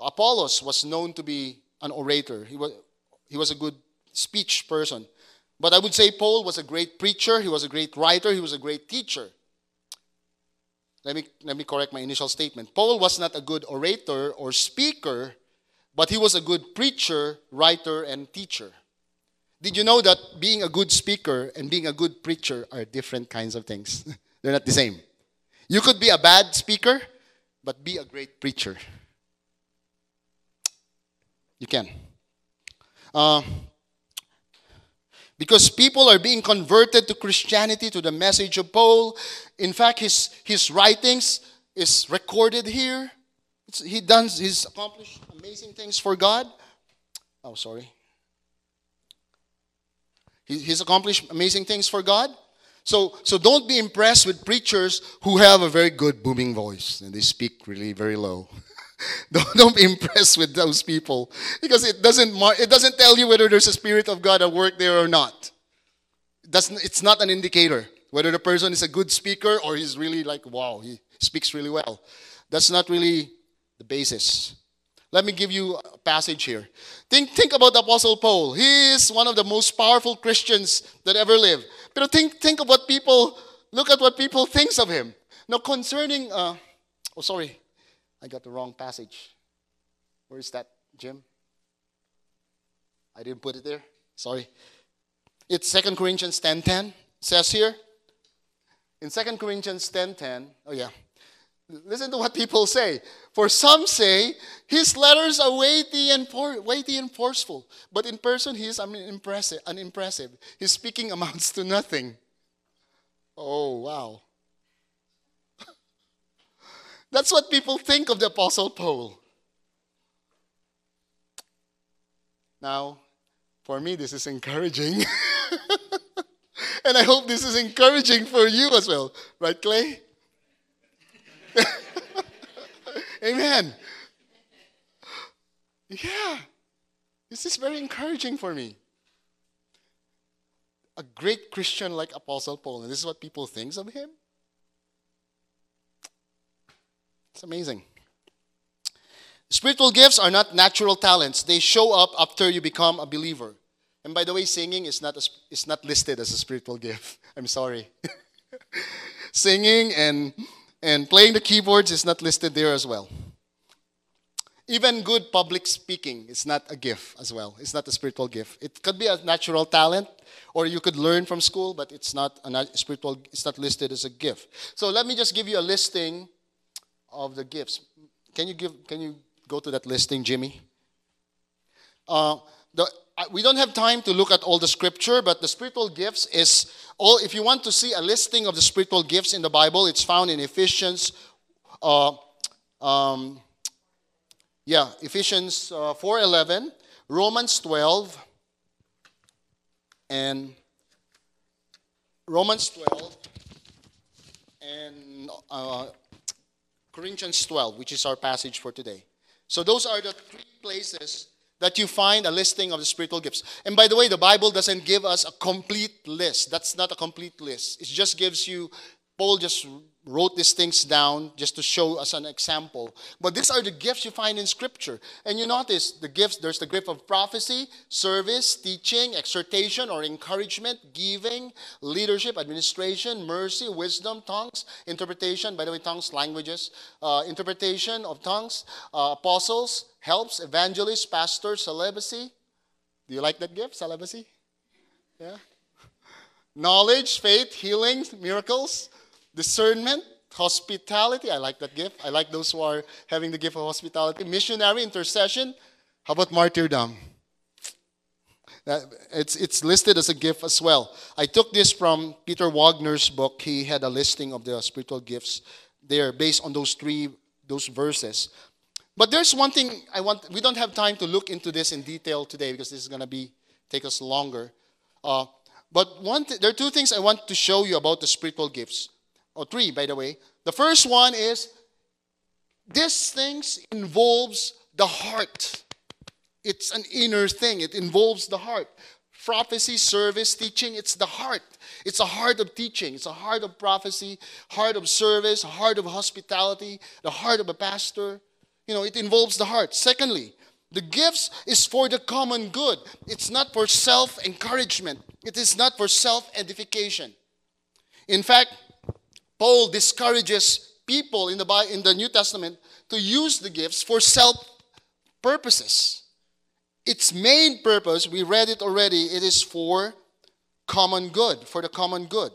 Apollos was known to be an orator. He was he was a good speech person. But I would say Paul was a great preacher, he was a great writer, he was a great teacher. Let me let me correct my initial statement. Paul was not a good orator or speaker, but he was a good preacher, writer, and teacher. Did you know that being a good speaker and being a good preacher are different kinds of things? They're not the same. You could be a bad speaker, but be a great preacher. You can. Uh, because people are being converted to Christianity, to the message of Paul. In fact, his, his writings is recorded here. It's, he does, he's accomplished amazing things for God. Oh, sorry. He's accomplished amazing things for God. So, so don't be impressed with preachers who have a very good booming voice and they speak really very low. don't, don't be impressed with those people because it doesn't it doesn't tell you whether there's a Spirit of God at work there or not. It doesn't, it's not an indicator whether the person is a good speaker or he's really like, wow, he speaks really well. That's not really the basis. Let me give you a passage here. Think, think about the Apostle Paul. He is one of the most powerful Christians that ever lived. But think, think of what people, look at what people thinks of him. Now concerning, uh, oh sorry, I got the wrong passage. Where is that, Jim? I didn't put it there, sorry. It's Second Corinthians ten ten, says here. In Second Corinthians ten ten, oh yeah. Listen to what people say. For some say, his letters are weighty and for, weighty and forceful. But in person, he is unimpressive, unimpressive. His speaking amounts to nothing. Oh, wow. That's what people think of the Apostle Paul. Now, For me, this is encouraging. And I hope this is encouraging for you as well. Right, Clay? Amen. Yeah. This is very encouraging for me. A great Christian like Apostle Paul, and this is what people think of him? It's amazing. Spiritual gifts are not natural talents. They show up after you become a believer. And by the way, singing is not a, it's not listed as a spiritual gift. I'm sorry. Singing and, and playing the keyboards is not listed there as well. Even good public speaking is not a gift as well. It's not a spiritual gift. It could be a natural talent, or you could learn from school, but it's not a spiritual. It's not listed as a gift. So let me just give you a listing of the gifts. Can you give? Can you go to that listing, Jimmy? Uh, the, we don't have time to look at all the scripture, but the spiritual gifts is all. If you want to see a listing of the spiritual gifts in the Bible, it's found in Ephesians. Uh, um, Yeah, Ephesians uh, four eleven, Romans twelve, and Romans twelve, and uh, Corinthians twelve, which is our passage for today. So those are the three places that you find a listing of the spiritual gifts. And by the way, the Bible doesn't give us a complete list. That's not a complete list. It just gives you, Paul just wrote these things down just to show us an example. But these are the gifts you find in Scripture. And you notice the gifts, there's the gift of prophecy, service, teaching, exhortation or encouragement, giving, leadership, administration, mercy, wisdom, tongues, interpretation, by the way, tongues, languages, uh, interpretation of tongues, uh, apostles, helps, evangelists, pastors, celibacy. Do you like that gift, celibacy? Yeah. Knowledge, faith, healing, miracles. Discernment, hospitality. I like that gift. I like those who are having the gift of hospitality. Missionary, intercession. How about martyrdom? Uh, it's, it's listed as a gift as well. I took this from Peter Wagner's book. He had a listing of the spiritual gifts there based on those three, those verses. But there's one thing I want, we don't have time to look into this in detail today because this is going to be, take us longer. Uh, but one th- there are two things I want to show you about the spiritual gifts. Or three, by the way. The first one is, these things involves the heart. It's an inner thing. It involves the heart. Prophecy, service, teaching, it's the heart. It's a heart of teaching. It's a heart of prophecy, heart of service, heart of hospitality, the heart of a pastor. You know, it involves the heart. Secondly, the gifts is for the common good. It's not for self-encouragement. It is not for self-edification. In fact, Paul discourages people in the in the New Testament to use the gifts for self purposes. Its main purpose, we read it already, it is for common good, for the common good.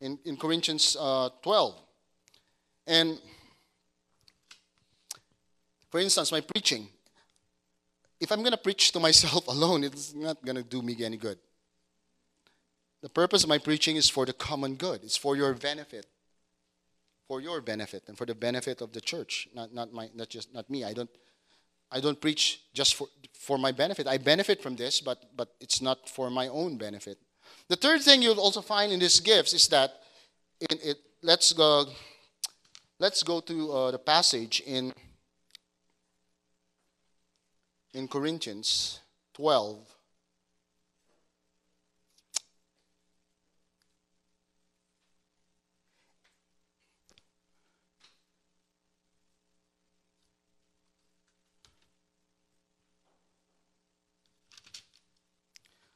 In, in Corinthians uh, twelve. And for instance, my preaching. If I'm going to preach to myself alone, it's not going to do me any good. The purpose of my preaching is for the common good. It's for your benefit, for your benefit, and for the benefit of the church. Not not my not just not me. I don't I don't preach just for for my benefit. I benefit from this, but but it's not for my own benefit. The third thing you'll also find in these gifts is that in it. Let's go. Let's go to uh, the passage in in Corinthians twelve.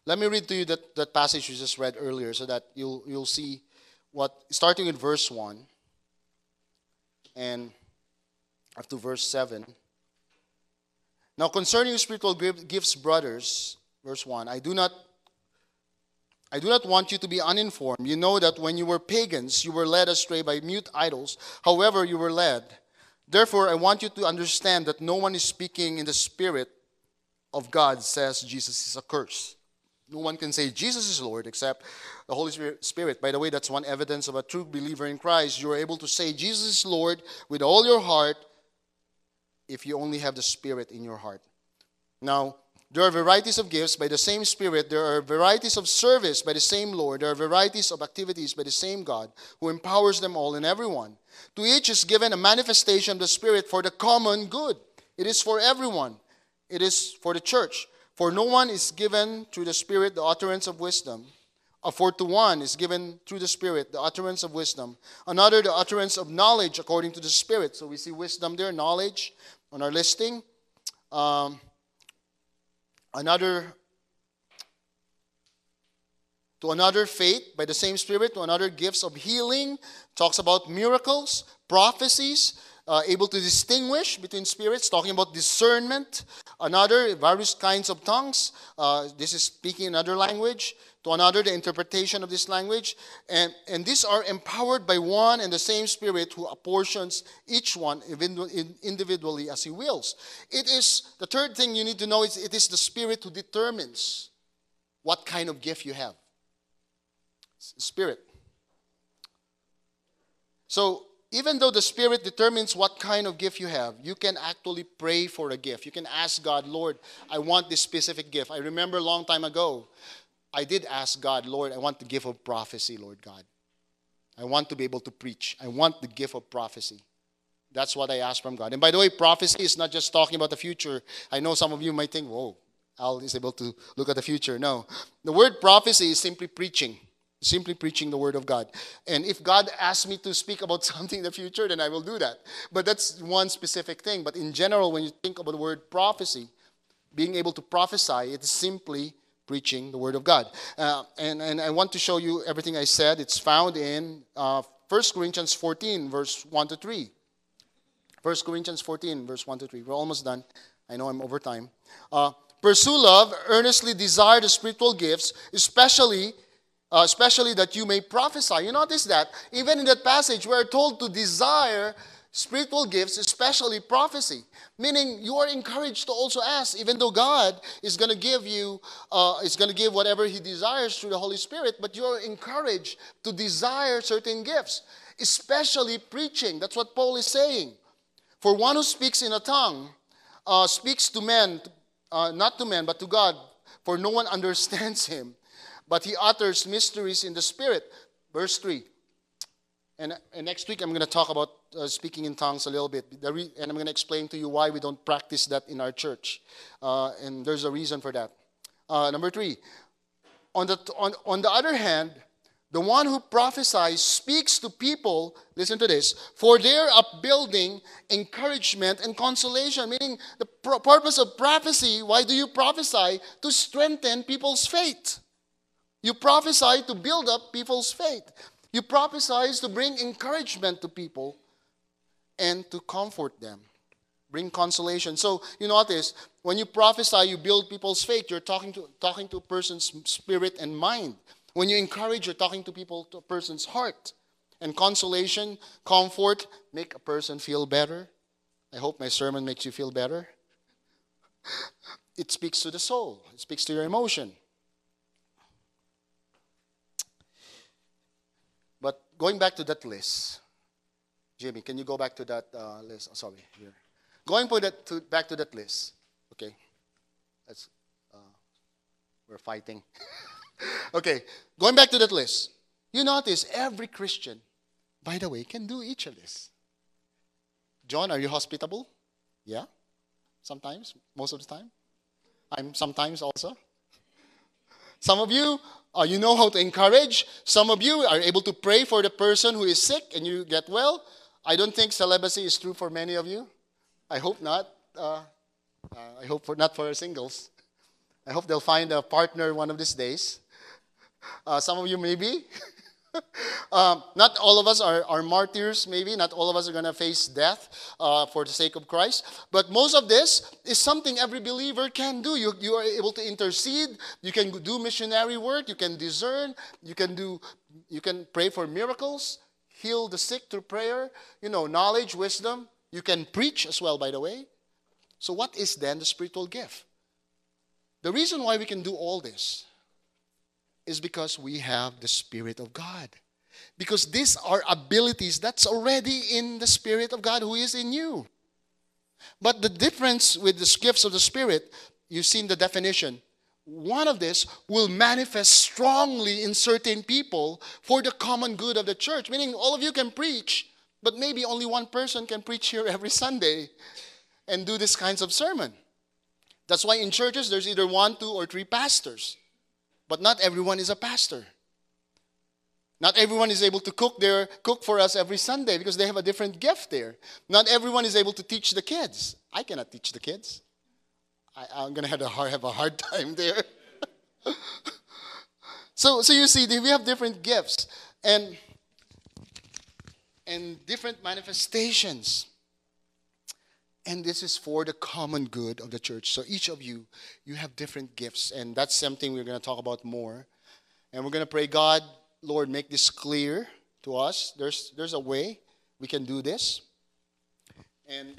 Let me read to you that, that passage we just read earlier so that you'll you'll see what, starting with verse one and up to verse seven. Now concerning spiritual gifts, brothers, verse one, I do not I do not want you to be uninformed. You know that when you were pagans, you were led astray by mute idols. However, you were led. Therefore, I want you to understand that no one is speaking in the spirit of God says Jesus is accursed. No one can say Jesus is Lord except the Holy Spirit. By the way, that's one evidence of a true believer in Christ. You're able to say Jesus is Lord with all your heart if you only have the Spirit in your heart. Now, There are varieties of gifts by the same Spirit. There are varieties of service by the same Lord. There are varieties of activities by the same God, who empowers them all and everyone. To each is given a manifestation of the Spirit for the common good. It is for everyone. It is for the church. For no one is given through the Spirit the utterance of wisdom. For to one is given through the Spirit the utterance of wisdom. Another, the utterance of knowledge according to the Spirit. So we see wisdom there, knowledge on our listing. Um, another, to another faith by the same Spirit, to another gifts of healing. Talks about miracles, prophecies, uh, able to distinguish between spirits, talking about discernment. Another, various kinds of tongues. Uh, this is speaking another language. To another, the interpretation of this language. And, and these are empowered by one and the same Spirit, who apportions each one individually as he wills. It is, the third thing you need to know is it is the Spirit who determines what kind of gift you have. Spirit. So, even though the Spirit determines what kind of gift you have, you can actually pray for a gift. You can ask God, Lord, I want this specific gift. I remember a long time ago, I did ask God, Lord, I want the gift of prophecy, Lord God. I want to be able to preach. I want the gift of prophecy. That's what I asked from God. And by the way, prophecy is not just talking about the future. I know some of you might think, whoa, Al is able to look at the future. No. The word prophecy is simply preaching. Simply preaching the word of God. And if God asks me to speak about something in the future, then I will do that. But that's one specific thing. But in general, when you think about the word prophecy, being able to prophesy, it's simply preaching the word of God. Uh, and, and I want to show you everything I said. It's found in uh, First Corinthians fourteen, verse one to three. First Corinthians fourteen, verse one to three. We're almost done. I know I'm over time. Uh, Pursue love, earnestly desire the spiritual gifts, especially, uh, especially that you may prophesy. You notice that even in that passage, we're told to desire spiritual gifts, especially prophecy. Meaning, you are encouraged to also ask, even though God is going to give you, uh, is going to give whatever He desires through the Holy Spirit, but you are encouraged to desire certain gifts, especially preaching. That's what Paul is saying. For one who speaks in a tongue uh, speaks to men, uh, not to men, but to God, for no one understands him, but he utters mysteries in the Spirit. Verse three. And, and next week, I'm going to talk about uh, speaking in tongues a little bit. Re- and I'm going to explain to you why we don't practice that in our church. Uh, and there's a reason for that. Uh, number three, on the, on, on the other hand, the one who prophesies speaks to people, listen to this, for their upbuilding, encouragement, and consolation. Meaning, the pr- purpose of prophecy, why do you prophesy? To strengthen people's faith. You prophesy to build up people's faith. You prophesy to bring encouragement to people and to comfort them. Bring consolation. So you notice, when you prophesy, you build people's faith. You're talking to, talking to a person's spirit and mind. When you encourage, you're talking to people, to a person's heart. And consolation, comfort, make a person feel better. I hope my sermon makes you feel better. It speaks to the soul. It speaks to your emotion. Going back to that list, Jimmy, can you go back to that uh, list? Oh, sorry, here. Going to that, to, back to that list, okay? That's uh, we're fighting. Okay, going back to that list. You notice every Christian, by the way, can do each of this. John, are you hospitable? Yeah, sometimes, most of the time. I'm sometimes also. Some of you, Uh, you know how to encourage. Some of you are able to pray for the person who is sick and you get well. I don't think celibacy is true for many of you. I hope not. Uh, uh, I hope for not for singles. I hope they'll find a partner one of these days. Uh, some of you maybe. um, not all of us are, are martyrs maybe. Not all of us are going to face death uh, for the sake of Christ. But most of this is something every believer can do. You, you are able to intercede. You can do missionary work. You can discern. You can do. You can pray for miracles. Heal the sick through prayer. You know, knowledge, wisdom. You can preach as well, by the way. So what is then the spiritual gift? The reason why we can do all this is because we have the Spirit of God. Because these are abilities that's already in the Spirit of God who is in you. But the difference with the gifts of the Spirit You've seen the definition. One of this will manifest strongly in certain people for the common good of the church. Meaning all of you can preach, but maybe only one person can preach here every Sunday and do these kinds of sermon. That's why in churches there's either one, two, or three pastors. But not everyone is a pastor. Not everyone is able to cook their, cook for us every Sunday because they have a different gift there. Not everyone is able to teach the kids. I cannot teach the kids. I, I'm going to have a hard, have a hard time there. so, so you see, we have different gifts and, and different manifestations. And this is for the common good of the church. So each of you, you have different gifts. And that's something we're going to talk about more. And we're going to pray, God, Lord, make this clear to us. There's, there's a way we can do this. And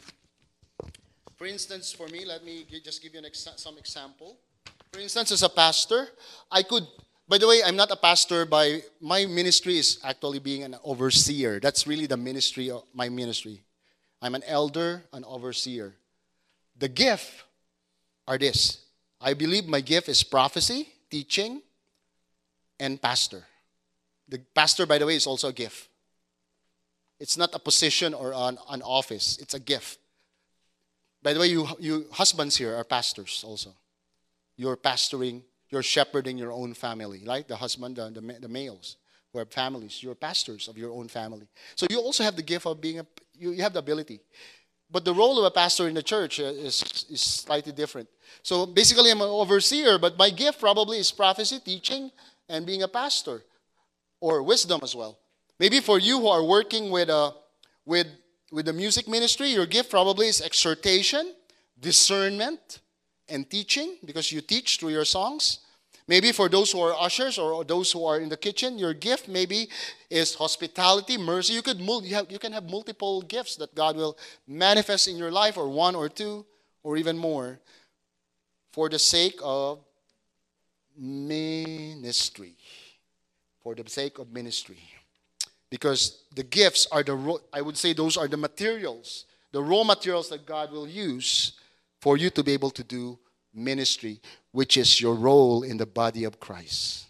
for instance, for me, let me just give you an ex- some example. For instance, as a pastor, I could, by the way, I'm not a pastor. By my ministry is actually being an overseer. That's really the ministry of my ministry. I'm an elder, an overseer. The gifts are this. I believe my gift is prophecy, teaching, and pastor. The pastor, by the way, is also a gift. It's not a position or an, an office. It's a gift. By the way, you, you husbands here are pastors also. You're pastoring, you're shepherding your own family, right? The husband, the, the, the males who have families. You're pastors of your own family. So you also have the gift of being a, you, you have the ability. But the role of a pastor in the church is, is slightly different. So basically, I'm an overseer, but my gift probably is prophecy, teaching, and being a pastor. Or wisdom as well. Maybe for you who are working with a, with with the music ministry, your gift probably is exhortation, discernment, and teaching because you teach through your songs. Maybe for those who are ushers or those who are in the kitchen, your gift maybe is hospitality, mercy. You could you, have, you can have multiple gifts that God will manifest in your life, or one or two or even more, for the sake of ministry. For the sake of ministry. Because the gifts are the, I would say those are the materials, the raw materials that God will use for you to be able to do ministry, which is your role in the body of Christ.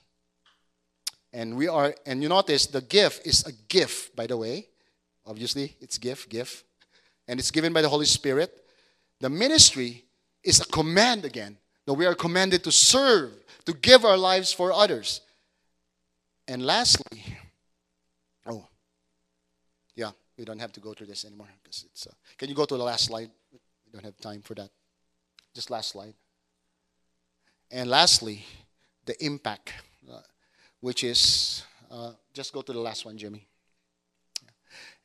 And we are, and you notice the gift is a gift, by the way. Obviously, it's gift, gift. And it's given by the Holy Spirit. The ministry is a command again. That we are commanded to serve, to give our lives for others. And lastly, oh, yeah, we don't have to go through this anymore. Because it's. Uh, can you go to the last slide? We don't have time for that. Just last slide. And lastly, the impact, uh, which is, uh, just go to the last one, Jimmy. Yeah.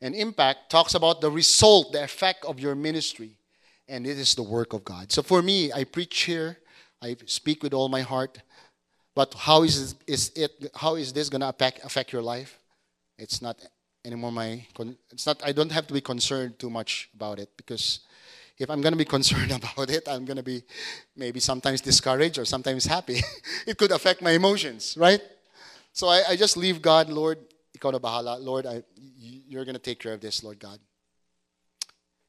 And impact talks about the result, the effect of your ministry. And it is the work of God. So for me, I preach here. I speak with all my heart. But how is is it? How is this going to affect affect your life? It's not anymore my. It's not. I don't have to be concerned too much about it, because if I'm going to be concerned about it, I'm going to be maybe sometimes discouraged or sometimes happy. It could affect my emotions, right? So I, I just leave God, Lord. Ikaw na bahala, Lord. I, you're going to take care of this, Lord God.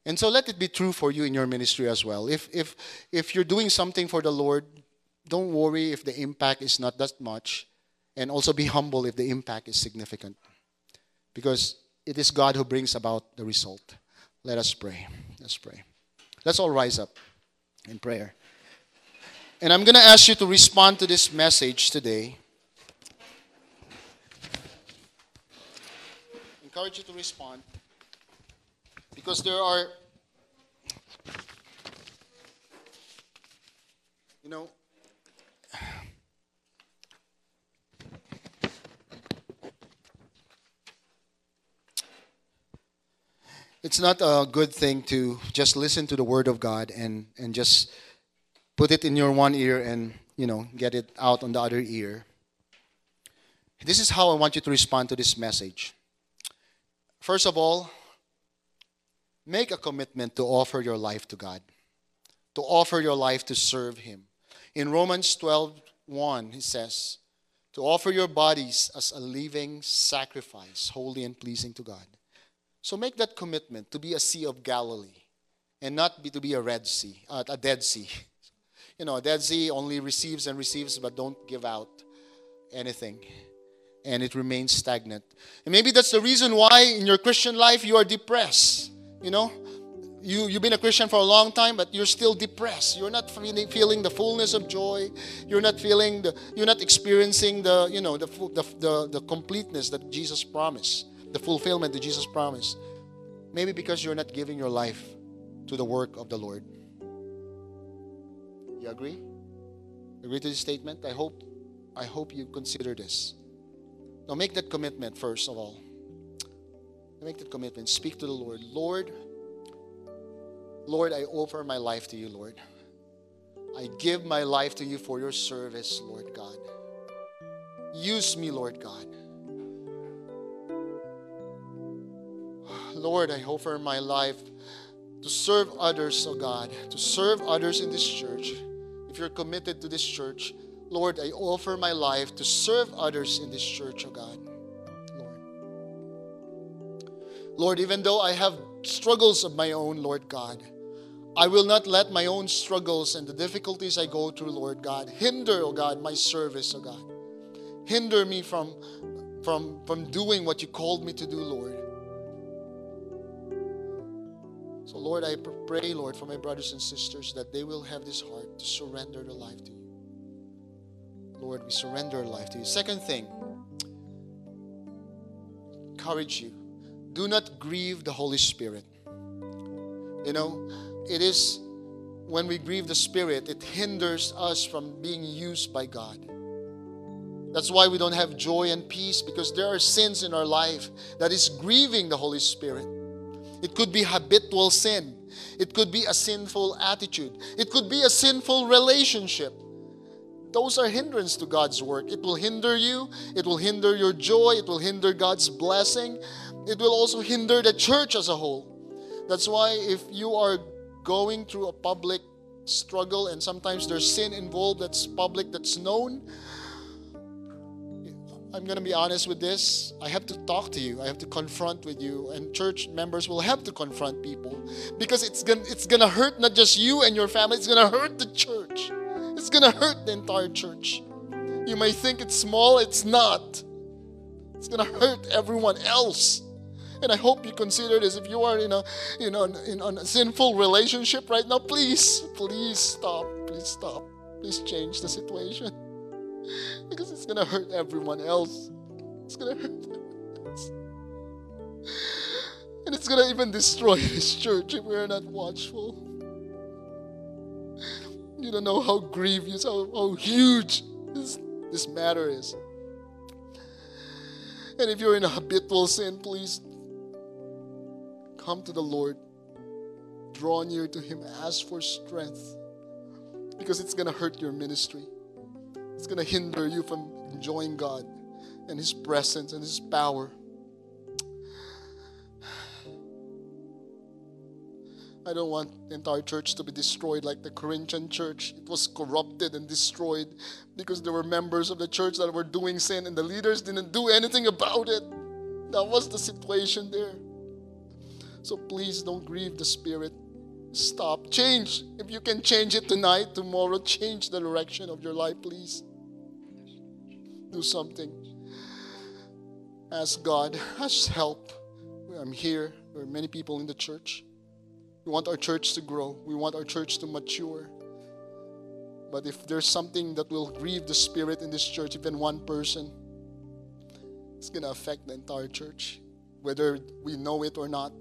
And so let it be true for you in your ministry as well. If if if you're doing something for the Lord. Don't worry if the impact is not that much. And also be humble if the impact is significant. Because it is God who brings about the result. Let us pray. Let's pray. Let's all rise up in prayer. And I'm going to ask you to respond to this message today. Encourage you to respond. Because there are, you know, it's not a good thing to just listen to the Word of God and, and just put it in your one ear and, you know, get it out on the other ear. This is how I want you to respond to this message. First of all, make a commitment to offer your life to God, to offer your life to serve Him. In Romans twelve one, he says, to offer your bodies as a living sacrifice, holy and pleasing to God. So make that commitment to be a Sea of Galilee and not be, to be a Red Sea, uh, a Dead Sea. you know, Dead Sea only receives and receives, but don't give out anything. And it remains stagnant. And maybe that's the reason why in your Christian life you are depressed. You know, you, you've been a Christian for a long time, but you're still depressed. You're not feeling, feeling the fullness of joy. You're not feeling the, you're not experiencing the, you know, the, the, the, the completeness that Jesus promised, the fulfillment that Jesus promised. Maybe because you're not giving your life to the work of the Lord. You agree? Agree to this statement? I hope, I hope you consider this. Now make that commitment first of all. Make that commitment. Speak to the Lord. Lord, Lord, I offer my life to you, Lord. I give my life to you for your service, Lord God. Use me, Lord God. Lord, I offer my life to serve others, oh God, to serve others in this church. If you're committed to this church, Lord, I offer my life to serve others in this church, oh God. Lord, even though I have struggles of my own, Lord God, I will not let my own struggles and the difficulties I go through, Lord God, hinder, oh God, my service, oh God. Hinder me from, from, from doing what you called me to do, Lord. So, Lord, I pray, Lord, for my brothers and sisters that they will have this heart to surrender their life to you. Lord, we surrender our life to you. Second thing, encourage you. Do not grieve the Holy Spirit. You know, it is when we grieve the Spirit, it hinders us from being used by God. That's why we don't have joy and peace, because there are sins in our life that is grieving the Holy Spirit. It could be habitual sin. It could be a sinful attitude. It could be a sinful relationship. Those are hindrance to God's work. It will hinder you. It will hinder your joy. It will hinder God's blessing. It will also hinder the church as a whole. That's why if you are going through a public struggle and sometimes there's sin involved that's public, that's known, I'm going to be honest with this. I have to talk to you. I have to confront with you. And church members will have to confront people, because it's going it's going to hurt not just you and your family. It's going to hurt the church. It's going to hurt the entire church. You may think it's small. It's not. It's going to hurt everyone else. And I hope you consider this. If you are in a, you know, in a sinful relationship right now, please, please stop. Please stop. Please change the situation. Because it's going to hurt everyone else. It's going to hurt everyone else. And it's going to even destroy this church if we are not watchful. You don't know how grievous, how, how huge this, this matter is. And if you're in a habitual sin, please come to the Lord. Draw near to Him. Ask for strength. Because it's going to hurt your ministry. It's going to hinder you from enjoying God and His presence and His power. I don't want the entire church to be destroyed like the Corinthian church. It was corrupted and destroyed because there were members of the church that were doing sin and the leaders didn't do anything about it. That was the situation there. So please don't grieve the Spirit. Stop. Change. If you can change it tonight, tomorrow, change the direction of your life, please. Do something. Ask God. Ask help. I'm here. There are many people in the church. We want our church to grow. We want our church to mature. But if there's something that will grieve the Spirit in this church, even one person, it's going to affect the entire church. Whether we know it or not,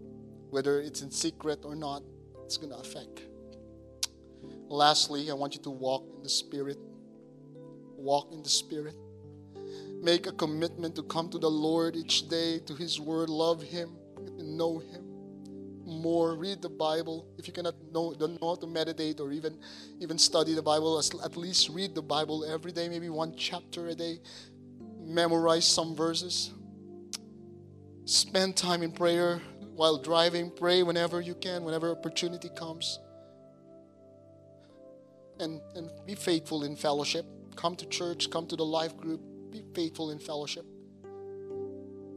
whether it's in secret or not, it's going to affect. Lastly, I want you to walk in the Spirit. Walk in the Spirit. Make a commitment to come to the Lord each day, to His Word. Love Him and know Him. More, read the Bible. If you cannot know, don't know how to meditate or even even study the Bible, at least read the Bible every day, maybe one chapter a day. Memorize some verses. Spend time in prayer while driving. Pray whenever you can, whenever opportunity comes. And and be faithful in fellowship. Come to church, come to the life group. Be faithful in fellowship.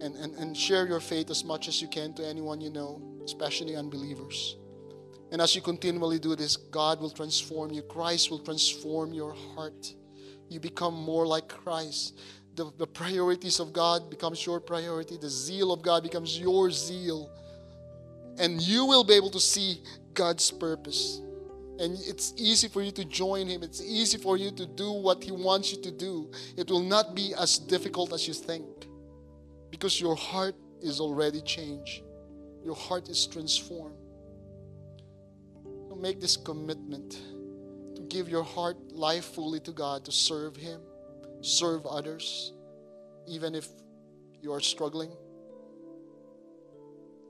And, and, and share your faith as much as you can to anyone you know, especially unbelievers. And as you continually do this, God will transform you. Christ will transform your heart. You become more like Christ. The, the priorities of God becomes your priority. The zeal of God becomes your zeal. And you will be able to see God's purpose. And it's easy for you to join Him. It's easy for you to do what He wants you to do. It will not be as difficult as you think. Because your heart is already changed. Your heart is transformed. So make this commitment to give your heart, life fully to God, to serve Him. Serve others, even if you are struggling.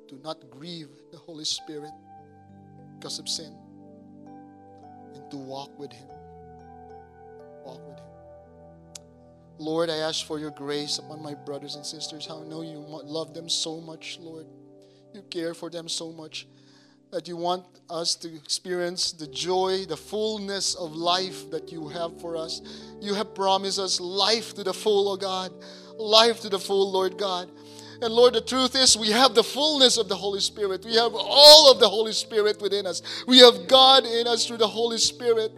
Do not grieve the Holy Spirit because of sin. And to walk with Him. Walk with Him. Lord, I ask for your grace upon my brothers and sisters. I know you love them so much, Lord. You care for them so much that you want us to experience the joy, the fullness of life that you have for us. You have promised us life to the full, oh God. Life to the full, Lord God. And Lord, the truth is we have the fullness of the Holy Spirit. We have all of the Holy Spirit within us. We have God in us through the Holy Spirit.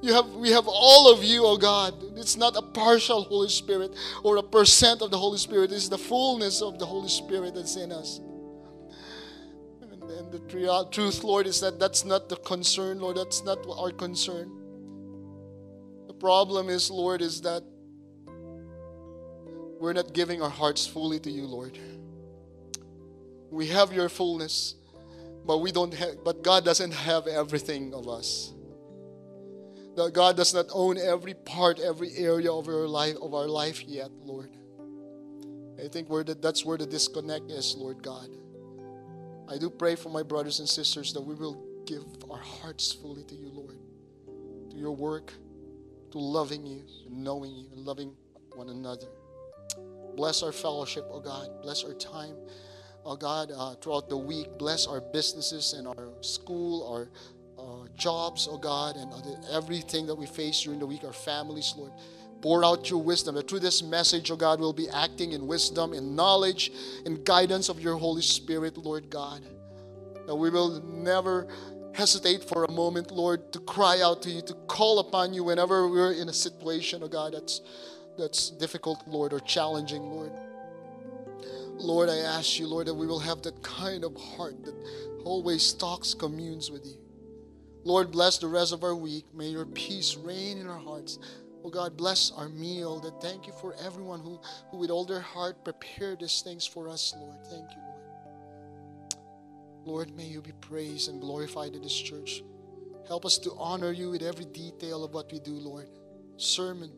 You have, we have all of you, oh God. It's not a partial Holy Spirit or a percent of the Holy Spirit. It's the fullness of the Holy Spirit that's in us. And the truth, Lord, is that that's not the concern, Lord. That's not our concern. The problem is, Lord, is that we're not giving our hearts fully to you, Lord. We have your fullness, but we don't have, but God doesn't have everything of us. That God does not own every part, every area of our life, of our life yet, Lord. I think where the, that's where the disconnect is, Lord God. I do pray for my brothers and sisters that we will give our hearts fully to you, Lord. To your work, to loving you, to knowing you, and loving one another. Bless our fellowship, oh God. Bless our time, oh God, uh, throughout the week. Bless our businesses and our school, our uh, jobs, oh God, and other, everything that we face during the week, our families, Lord. Pour out your wisdom, that through this message, oh God, we'll be acting in wisdom, in knowledge, in guidance of your Holy Spirit, Lord God. That we will never hesitate for a moment, Lord, to cry out to you, to call upon you whenever we're in a situation, oh God, that's, that's difficult, Lord, or challenging, Lord. Lord, I ask you, Lord, that we will have that kind of heart that always talks, communes with you. Lord, bless the rest of our week. May your peace reign in our hearts. Oh God, bless our meal. That thank you for everyone who, who with all their heart prepared these things for us, Lord. Thank you, Lord. Lord, may you be praised and glorified in this church. Help us to honor you with every detail of what we do, Lord. Sermon,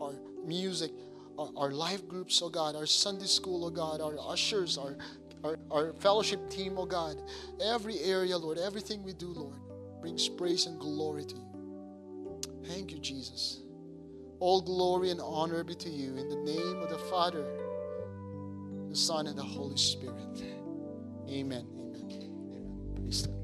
our music, our, our life groups, oh God, our Sunday school, oh God, our ushers, our, our, our fellowship team, oh God. Every area, Lord, everything we do, Lord, brings praise and glory to you. Thank you, Jesus. All glory and honor be to you in the name of the Father, the Son, and the Holy Spirit. Amen. Amen. Amen. Praise God.